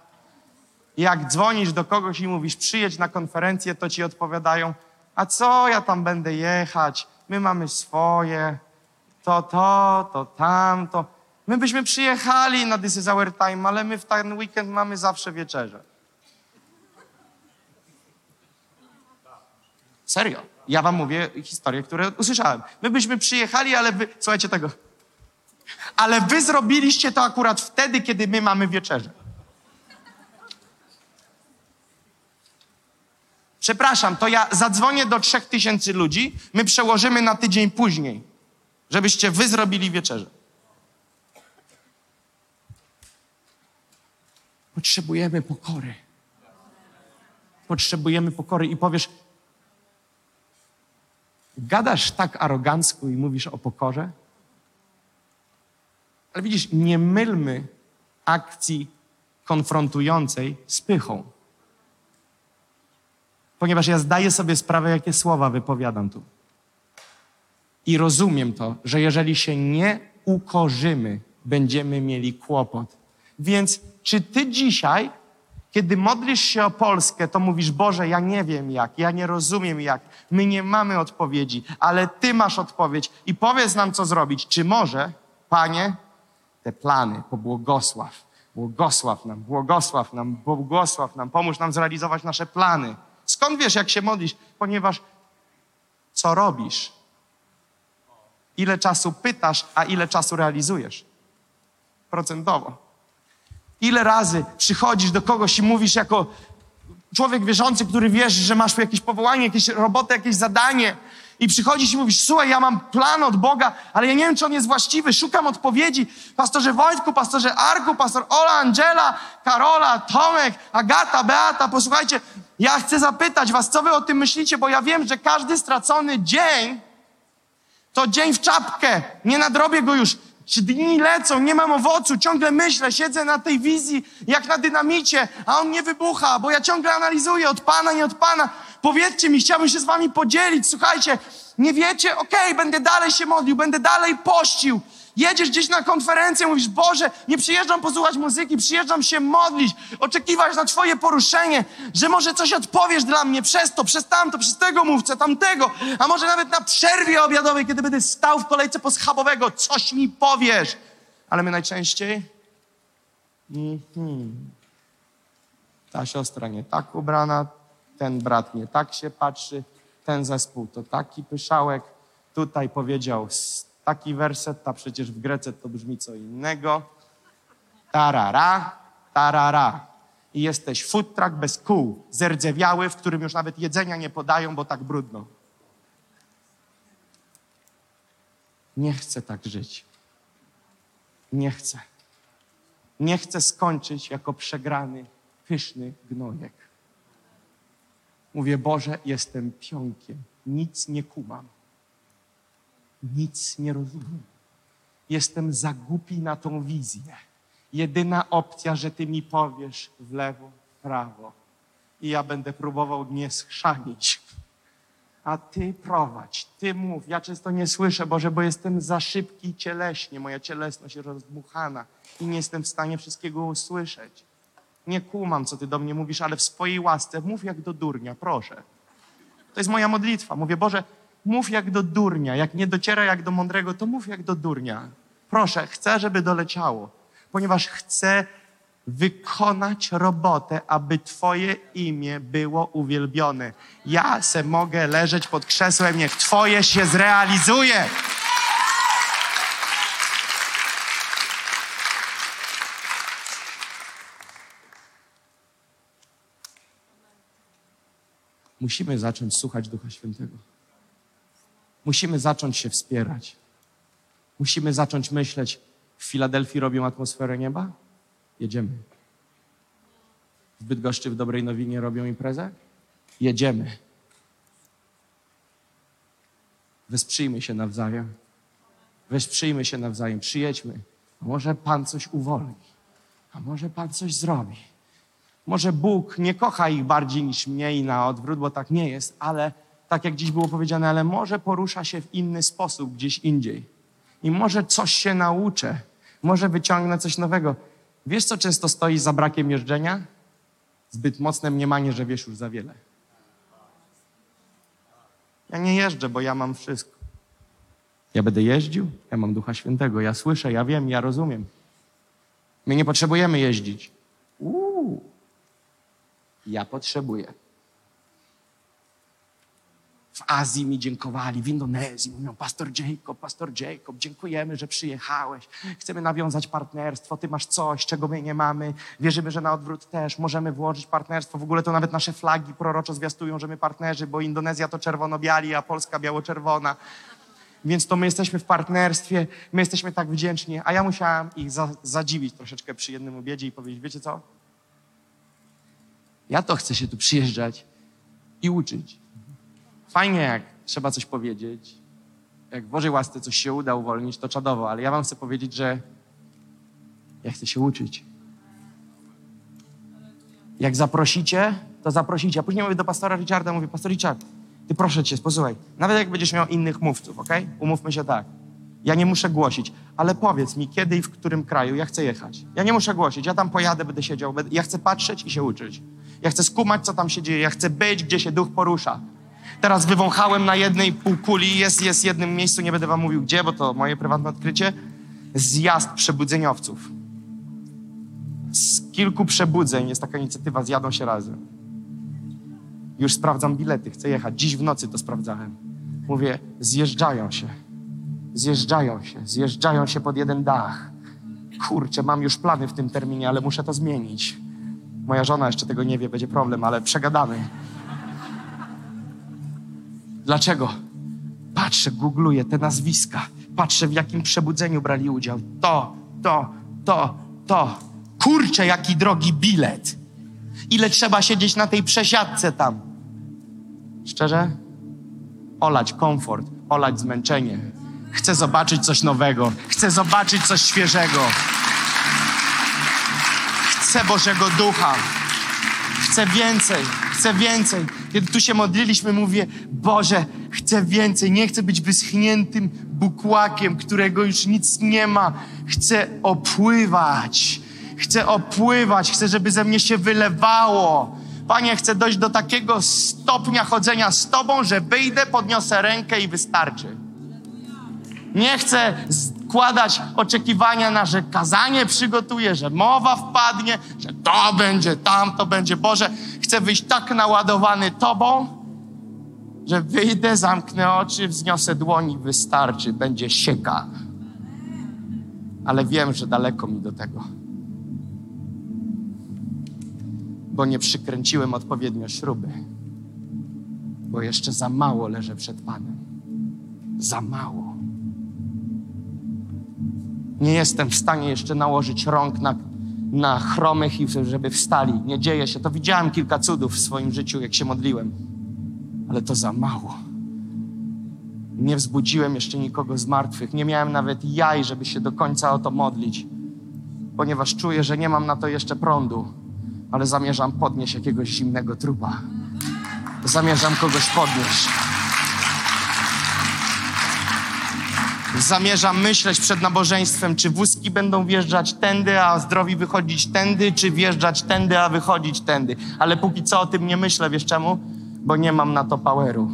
Jak dzwonisz do kogoś i mówisz, przyjedź na konferencję, to ci odpowiadają, a co ja tam będę jechać? My mamy swoje, to tamto. My byśmy przyjechali na This is Our Time, ale my w ten weekend mamy zawsze wieczerze. Serio. Ja wam mówię historię, które usłyszałem. My byśmy przyjechali, ale wy... Słuchajcie tego. Ale wy zrobiliście to akurat wtedy, kiedy my mamy wieczerze. Przepraszam, to ja zadzwonię do 3000 ludzi, my przełożymy na tydzień później, żebyście wy zrobili wieczerze. Potrzebujemy pokory. Potrzebujemy pokory i powiesz, gadasz tak arogancko i mówisz o pokorze? Ale widzisz, nie mylmy akcji konfrontującej z pychą. Ponieważ ja zdaję sobie sprawę, jakie słowa wypowiadam tu. I rozumiem to, że jeżeli się nie ukorzymy, będziemy mieli kłopot. Więc czy ty dzisiaj, kiedy modlisz się o Polskę, to mówisz, Boże, ja nie wiem jak, ja nie rozumiem jak, my nie mamy odpowiedzi, ale ty masz odpowiedź i powiedz nam, co zrobić. Czy może, Panie, te plany pobłogosław, błogosław nam, pomóż nam zrealizować nasze plany. Skąd wiesz, jak się modlisz? Ponieważ co robisz? Ile czasu pytasz, a ile czasu realizujesz? Procentowo. Ile razy przychodzisz do kogoś i mówisz jako człowiek wierzący, który wiesz, że masz jakieś powołanie, jakieś robotę, jakieś zadanie i przychodzisz i mówisz, słuchaj, ja mam plan od Boga, ale ja nie wiem, czy on jest właściwy, szukam odpowiedzi. Pastorze Wojtku, pastorze Arku, pastor Ola, Angela, Karola, Tomek, Agata, Beata, posłuchajcie, ja chcę zapytać was, co wy o tym myślicie, bo ja wiem, że każdy stracony dzień to dzień w czapkę, nie nadrobię go już. Dni lecą, nie mam owocu, ciągle myślę, siedzę na tej wizji jak na dynamicie, a on nie wybucha, bo ja ciągle analizuję od Pana, nie od Pana. Powiedzcie mi, chciałbym się z wami podzielić, słuchajcie, nie wiecie? Okej, będę dalej się modlił, będę dalej pościł. Jedziesz gdzieś na konferencję, mówisz, Boże, nie przyjeżdżam posłuchać muzyki, przyjeżdżam się modlić, oczekiwać na Twoje poruszenie, że może coś odpowiesz dla mnie przez to, przez tamto, przez tego mówcę, tamtego, a może nawet na przerwie obiadowej, kiedy będę stał w kolejce po schabowego, coś mi powiesz. Ale my najczęściej... Ta siostra nie tak ubrana, ten brat nie tak się patrzy, ten zespół to taki pyszałek, tutaj powiedział... Taki werset, a przecież w grece to brzmi co innego. Tarara, tarara. I jesteś food truck bez kół, zerdzewiały, w którym już nawet jedzenia nie podają, bo tak brudno. Nie chcę tak żyć. Nie chcę. Nie chcę skończyć jako przegrany, pyszny gnojek. Mówię, Boże, jestem pionkiem, nic nie kumam. Nic nie rozumiem. Jestem za głupi na tą wizję. Jedyna opcja, że ty mi powiesz w lewo, prawo. I ja będę próbował nie schrzanić. A ty prowadź, ty mów. Ja często nie słyszę, Boże, bo jestem za szybki cieleśnie. Moja cielesność jest rozdmuchana i nie jestem w stanie wszystkiego usłyszeć. Nie kumam, co ty do mnie mówisz, ale w swojej łasce mów jak do durnia, proszę. To jest moja modlitwa. Mówię, Boże, mów jak do durnia. Jak nie dociera jak do mądrego, to mów jak do durnia. Proszę, chcę, żeby doleciało, ponieważ chcę wykonać robotę, aby Twoje imię było uwielbione. Ja se mogę leżeć pod krzesłem, niech Twoje się zrealizuje. Musimy zacząć słuchać Ducha Świętego. Musimy zacząć się wspierać. Musimy zacząć myśleć, w Filadelfii robią atmosferę nieba? Jedziemy. W Bydgoszczy w Dobrej Nowinie robią imprezę? Jedziemy. Wesprzyjmy się nawzajem. Wesprzyjmy się nawzajem. Przyjedźmy. A może Pan coś uwolni. A może Pan coś zrobi. Może Bóg nie kocha ich bardziej niż mnie i na odwrót, bo tak nie jest, ale tak jak dziś było powiedziane, ale może porusza się w inny sposób gdzieś indziej. I może coś się nauczę. Może wyciągnę coś nowego. Wiesz, co często stoi za brakiem jeżdżenia? Zbyt mocne mniemanie, że wiesz już za wiele. Ja nie jeżdżę, bo ja mam wszystko. Ja będę jeździł, ja mam Ducha Świętego, ja słyszę, ja wiem, ja rozumiem. My nie potrzebujemy jeździć. Ja potrzebuję. W Azji mi dziękowali, w Indonezji mówią, pastor Jacob, dziękujemy, że przyjechałeś. Chcemy nawiązać partnerstwo, ty masz coś, czego my nie mamy. Wierzymy, że na odwrót też możemy włożyć partnerstwo. W ogóle to nawet nasze flagi proroczo zwiastują, że my partnerzy, bo Indonezja to czerwono-biali, a Polska biało-czerwona. Więc to my jesteśmy w partnerstwie, my jesteśmy tak wdzięczni. A ja musiałam ich zadziwić troszeczkę przy jednym obiedzie i powiedzieć, wiecie co? Ja to chcę się tu przyjeżdżać i uczyć. Fajnie, jak trzeba coś powiedzieć. Jak w Bożej łasce coś się uda uwolnić, to czadowo. Ale ja wam chcę powiedzieć, że ja chcę się uczyć. Jak zaprosicie, to zaprosicie. A później mówię do pastora Richarda, mówię, pastor Richard, ty proszę cię, posłuchaj. Nawet jak będziesz miał innych mówców, okej? Umówmy się tak. Ja nie muszę głosić, ale powiedz mi, kiedy i w którym kraju ja chcę jechać. Ja nie muszę głosić, ja tam pojadę, będę siedział. Ja chcę patrzeć i się uczyć. Ja chcę skumać, co tam się dzieje. Ja chcę być, gdzie się duch porusza. Teraz wywąchałem na jednej półkuli, jest w jednym miejscu, nie będę wam mówił gdzie, bo to moje prywatne odkrycie, zjazd przebudzeniowców. Z kilku przebudzeń jest taka inicjatywa, zjadą się razem. Już sprawdzam bilety, chcę jechać. Dziś w nocy to sprawdzałem. Mówię, zjeżdżają się pod jeden dach. Kurczę, mam już plany w tym terminie, ale muszę to zmienić. Moja żona jeszcze tego nie wie, będzie problem, ale przegadamy. Dlaczego? Patrzę, googluję te nazwiska. Patrzę, w jakim przebudzeniu brali udział. To. Kurczę, jaki drogi bilet. Ile trzeba siedzieć na tej przesiadce tam. Szczerze? Olać komfort, olać zmęczenie. Chcę zobaczyć coś nowego. Chcę zobaczyć coś świeżego. Chcę Bożego Ducha. Chcę więcej. Kiedy tu się modliliśmy, mówię, Boże, chcę więcej. Nie chcę być wyschniętym bukłakiem, którego już nic nie ma. Chcę opływać. Chcę, żeby ze mnie się wylewało. Panie, chcę dojść do takiego stopnia chodzenia z Tobą, że wyjdę, podniosę rękę i wystarczy. Nie chcę składać oczekiwania na, że kazanie przygotuję, że mowa wpadnie, że to będzie, tamto będzie. Boże, chcę wyjść tak naładowany Tobą, że wyjdę, zamknę oczy, wzniosę dłoni, wystarczy, będzie sieka. Ale wiem, że daleko mi do tego. Bo nie przykręciłem odpowiednio śruby. Bo jeszcze za mało leżę przed Panem. Za mało. Nie jestem w stanie jeszcze nałożyć rąk na chromych, żeby wstali. Nie dzieje się. To widziałem kilka cudów w swoim życiu, jak się modliłem. Ale to za mało. Nie wzbudziłem jeszcze nikogo z martwych. Nie miałem nawet jaj, żeby się do końca o to modlić. Ponieważ czuję, że nie mam na to jeszcze prądu. Ale zamierzam podnieść jakiegoś zimnego trupa. Zamierzam kogoś podnieść. Zamierzam myśleć przed nabożeństwem, czy wózki będą wjeżdżać tędy, a zdrowi wychodzić tędy, czy wjeżdżać tędy, a wychodzić tędy. Ale póki co o tym nie myślę, wiesz czemu? Bo nie mam na to poweru.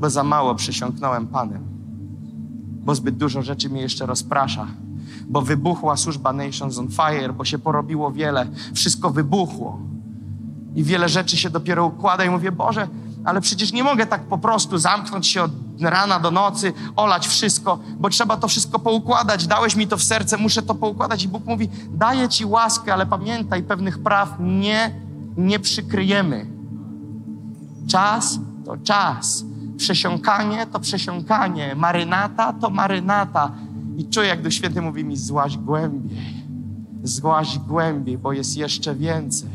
bo za mało przysiągnąłem Panem, bo zbyt dużo rzeczy mnie jeszcze rozprasza, bo wybuchła służba Nations on Fire, bo się porobiło wiele, wszystko wybuchło i wiele rzeczy się dopiero układa i mówię, Boże, ale przecież nie mogę tak po prostu zamknąć się od rana do nocy, olać wszystko, bo trzeba to wszystko poukładać. Dałeś mi to w serce, muszę to poukładać. I Bóg mówi, daję ci łaskę, ale pamiętaj, pewnych praw nie przykryjemy. Czas to czas. Przesiąkanie to przesiąkanie. Marynata to marynata. I czuję, jak Duch Święty mówi mi, złaź głębiej, bo jest jeszcze więcej.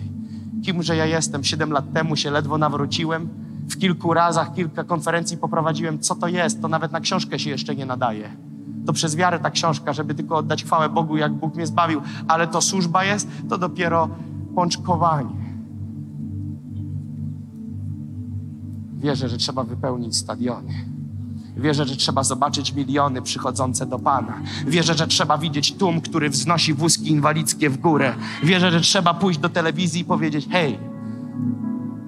Kimże ja jestem? 7 lat temu się ledwo nawróciłem. W kilku razach, kilka konferencji poprowadziłem. Co to jest? To nawet na książkę się jeszcze nie nadaje. To przez wiarę ta książka, żeby tylko oddać chwałę Bogu, jak Bóg mnie zbawił. Ale to służba jest, to dopiero pączkowanie. Wierzę, że trzeba wypełnić stadiony. Wierzę, że trzeba zobaczyć miliony przychodzące do Pana. Wierzę, że trzeba widzieć tłum, który wznosi wózki inwalidzkie w górę. Wierzę, że trzeba pójść do telewizji i powiedzieć, hej,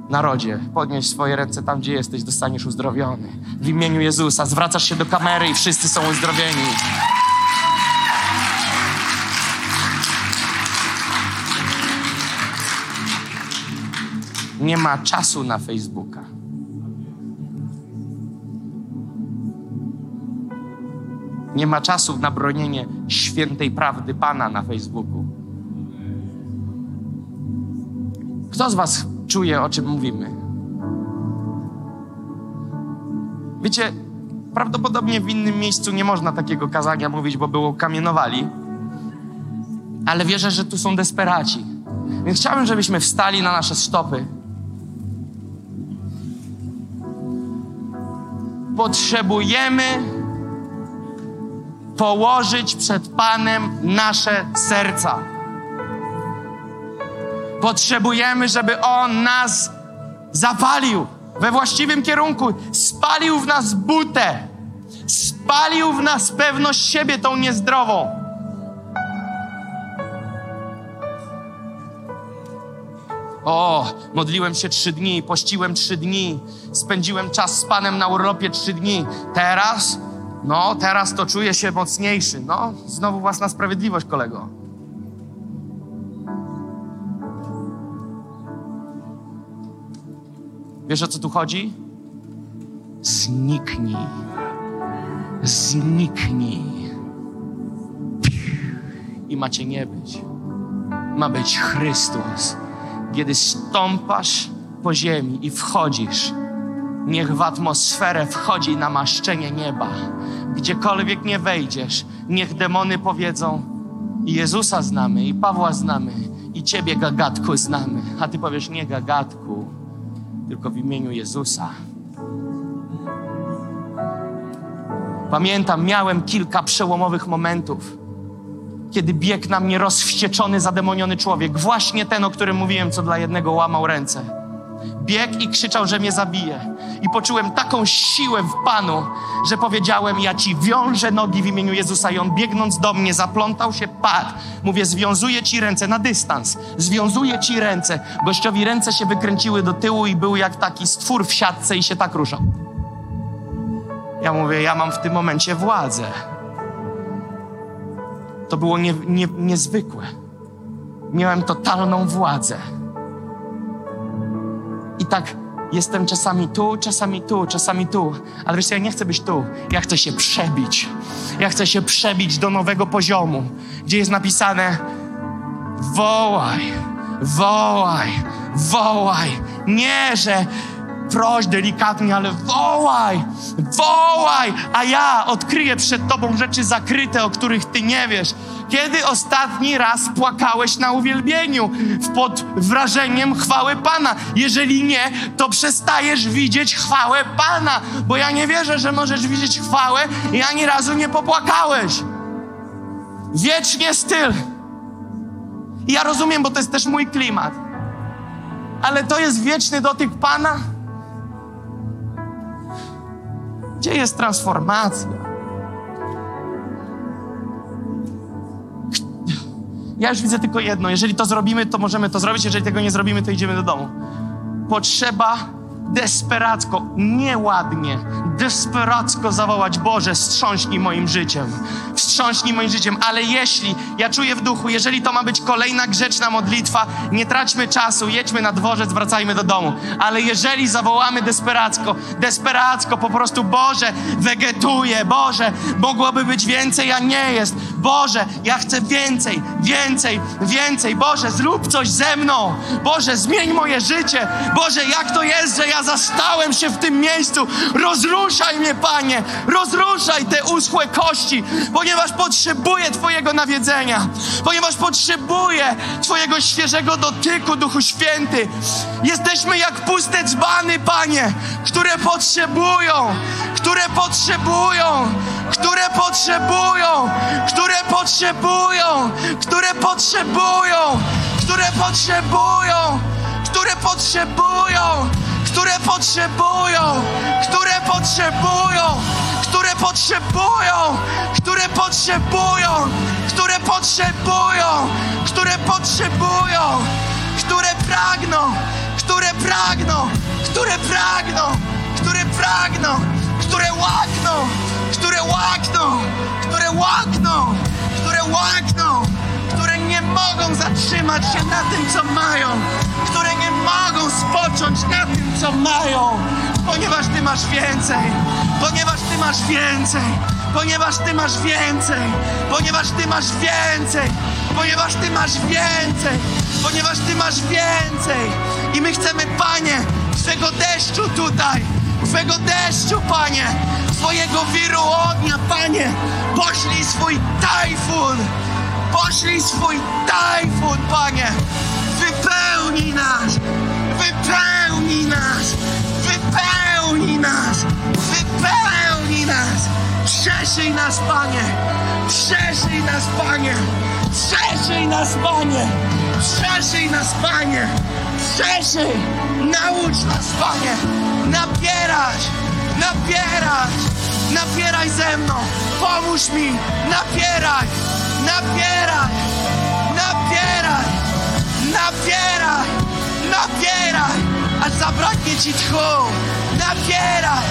narodzie, podnieś swoje ręce tam, gdzie jesteś, dostaniesz uzdrowiony. W imieniu Jezusa zwracasz się do kamery i wszyscy są uzdrowieni. Nie ma czasu na Facebooka. Nie ma czasu na bronienie świętej prawdy Pana na Facebooku. Kto z was czuje, o czym mówimy? Wiecie, prawdopodobnie w innym miejscu nie można takiego kazania mówić, bo było kamienowali, ale wierzę, że tu są desperaci. Więc chciałbym, żebyśmy wstali na nasze stopy. Potrzebujemy położyć przed Panem nasze serca. Potrzebujemy, żeby On nas zapalił we właściwym kierunku. Spalił w nas butę. Spalił w nas pewność siebie, tą niezdrową. O, modliłem się 3 dni, pościłem 3 dni, spędziłem czas z Panem na urlopie 3 dni. Teraz to czuję się mocniejszy. Znowu własna sprawiedliwość, kolego. Wiesz, o co tu chodzi? Zniknij. Zniknij. I ma cię nie być. Ma być Chrystus. Kiedy stąpasz po ziemi i wchodzisz, niech w atmosferę wchodzi namaszczenie nieba. Gdziekolwiek nie wejdziesz, niech demony powiedzą, i Jezusa znamy, i Pawła znamy, i Ciebie, gagatku, znamy. A Ty powiesz, nie gagatku, tylko w imieniu Jezusa. Pamiętam, miałem kilka przełomowych momentów, kiedy biegł na mnie rozwścieczony, zademoniony człowiek. Właśnie ten, o którym mówiłem, co dla jednego łamał ręce. Biegł i krzyczał, że mnie zabije. I poczułem taką siłę w Panu, że powiedziałem, ja ci wiążę nogi w imieniu Jezusa. I on biegnąc do mnie, zaplątał się, padł. Mówię, związuję ci ręce na dystans. Związuję ci ręce. Gościowi ręce się wykręciły do tyłu i był jak taki stwór w siatce i się tak ruszał. Ja mówię, ja mam w tym momencie władzę. To było niezwykłe. Miałem totalną władzę. I tak jestem czasami tu, czasami tu, czasami tu. Ale wiesz co, ja nie chcę być tu. Ja chcę się przebić. Ja chcę się przebić do nowego poziomu, gdzie jest napisane wołaj, wołaj, wołaj. Nie, że proś delikatnie, ale wołaj, wołaj, a ja odkryję przed Tobą rzeczy zakryte, o których Ty nie wiesz. Kiedy ostatni raz płakałeś na uwielbieniu pod wrażeniem chwały Pana? Jeżeli nie, to przestajesz widzieć chwałę Pana, bo ja nie wierzę, że możesz widzieć chwałę i ani razu nie popłakałeś. Wiecznie styl. I ja rozumiem, bo to jest też mój klimat. Ale to jest wieczny dotyk Pana? Gdzie jest transformacja? Ja już widzę tylko jedno. Jeżeli to zrobimy, to możemy to zrobić. Jeżeli tego nie zrobimy, to idziemy do domu. Potrzeba desperacko, nieładnie, desperacko zawołać: Boże, wstrząśnij moim życiem. Wstrząśnij moim życiem. Ale jeśli, ja czuję w duchu, jeżeli to ma być kolejna grzeczna modlitwa, nie traćmy czasu, jedźmy na dworzec, wracajmy do domu. Ale jeżeli zawołamy desperacko po prostu: Boże, wegetuję, Boże, mogłoby być więcej, a nie jest. Boże, ja chcę więcej. Boże, zrób coś ze mną. Boże, zmień moje życie. Boże, jak to jest, że ja zastałem się w tym miejscu. Rozruszaj mnie, Panie. Rozruszaj te uschłe kości, ponieważ potrzebuję Twojego nawiedzenia. Ponieważ potrzebuję Twojego świeżego dotyku, Duchu Święty. Jesteśmy jak puste dzbany, Panie, które nie mogą zatrzymać się na tym, co mają, które nie mogą spocząć na tym, co mają, ponieważ Ty masz więcej, ponieważ Ty masz więcej, ponieważ Ty masz więcej, ponieważ Ty masz więcej, ponieważ Ty masz więcej, ponieważ Ty masz więcej. I my chcemy, Panie, Twego deszczu tutaj, Twego deszczu, Panie, Twojego wiru ognia, Panie. Poślij swój tajfun, poślij swój tajfun, Panie. Wypełnij nas, wypełnij nas, wypełnij nas, wypełnij nas. Przeszyj nas, Panie, przeszyj nas, Panie, przeszyj nas, Panie, przeszyj nas, Panie, przeszyj. Naucz nas, Panie, napierać ze mną. Pomóż mi, napieraj, aż zabraknie Ci tchu. Napieraj.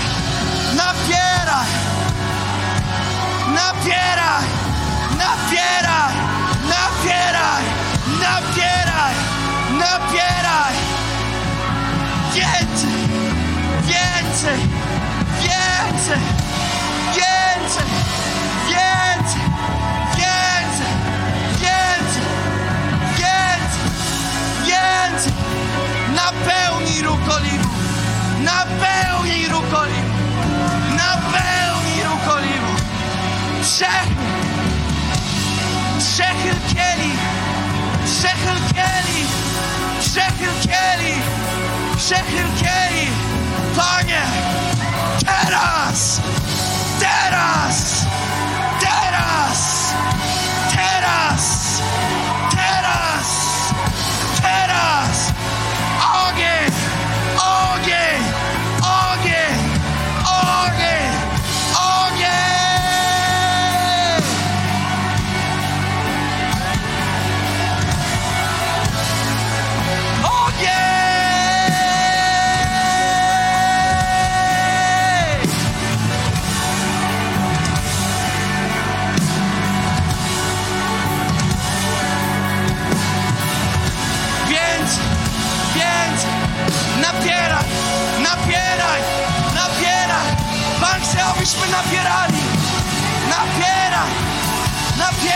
Więcej. Napełnij róg oliwów, napełnij róg oliwów, napełnij róg oliwów. Przechyl kielich. Panie, teraz! Ogień! Więc napieraj. Pan chce, abyśmy napierali. Napieraj. Więc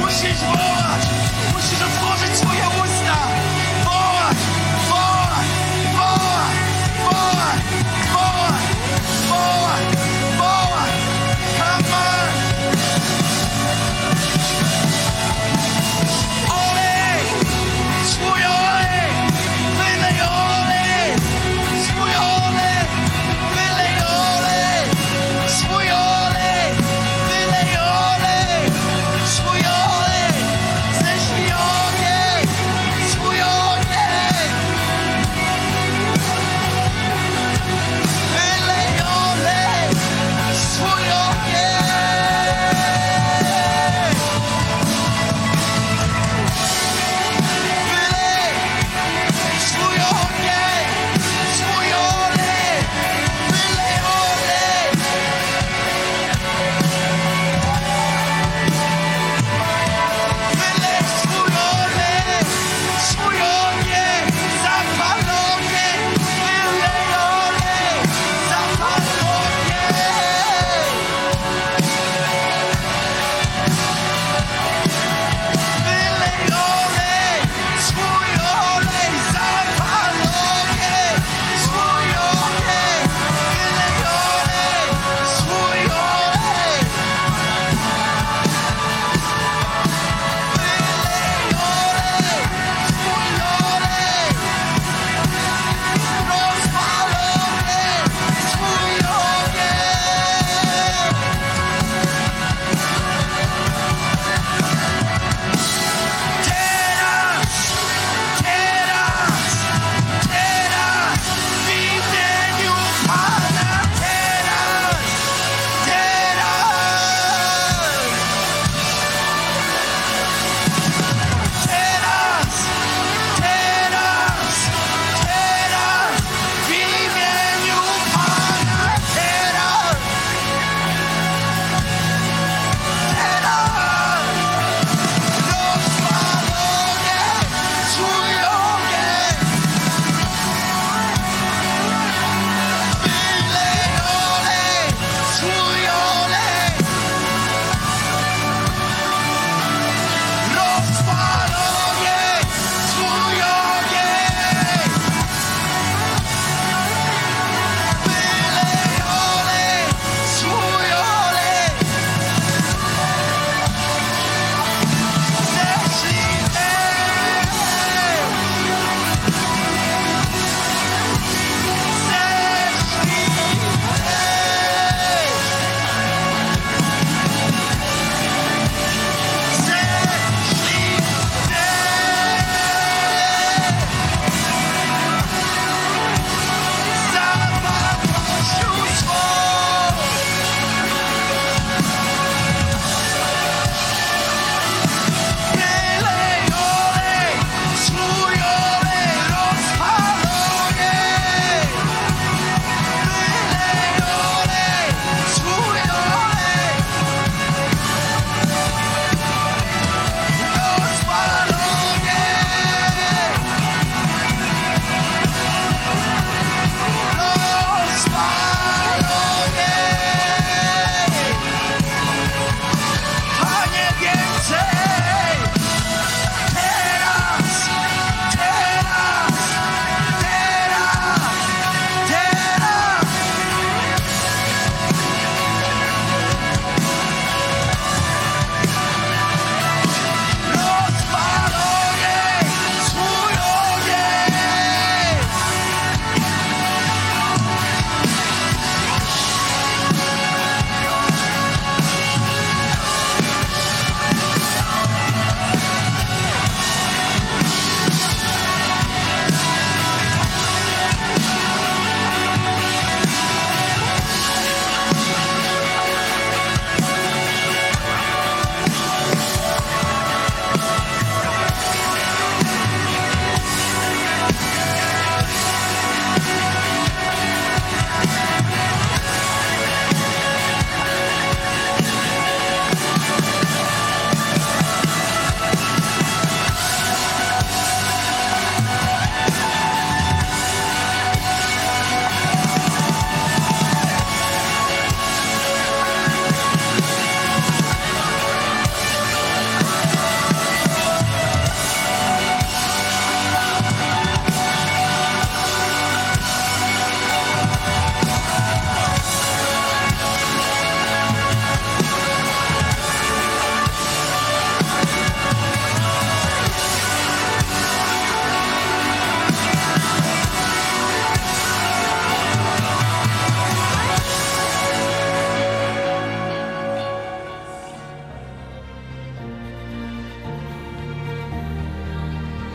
Musisz wołać! Musisz otworzyć swoje usta! Wołać! Wołać! Wołać! Wołać! Wołać! Wołać! Wołać! Come on! Olej! Swój olej! Wylej olej! Swój olej! Wylej olej! Swój olej! Wylej olej! Swój olej! Swój olej!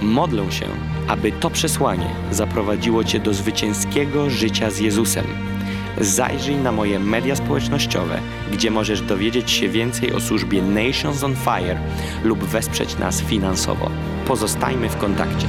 Modlę się, aby to przesłanie zaprowadziło Cię do zwycięskiego życia z Jezusem. Zajrzyj na moje media społecznościowe, gdzie możesz dowiedzieć się więcej o służbie Nations on Fire lub wesprzeć nas finansowo. Pozostajmy w kontakcie.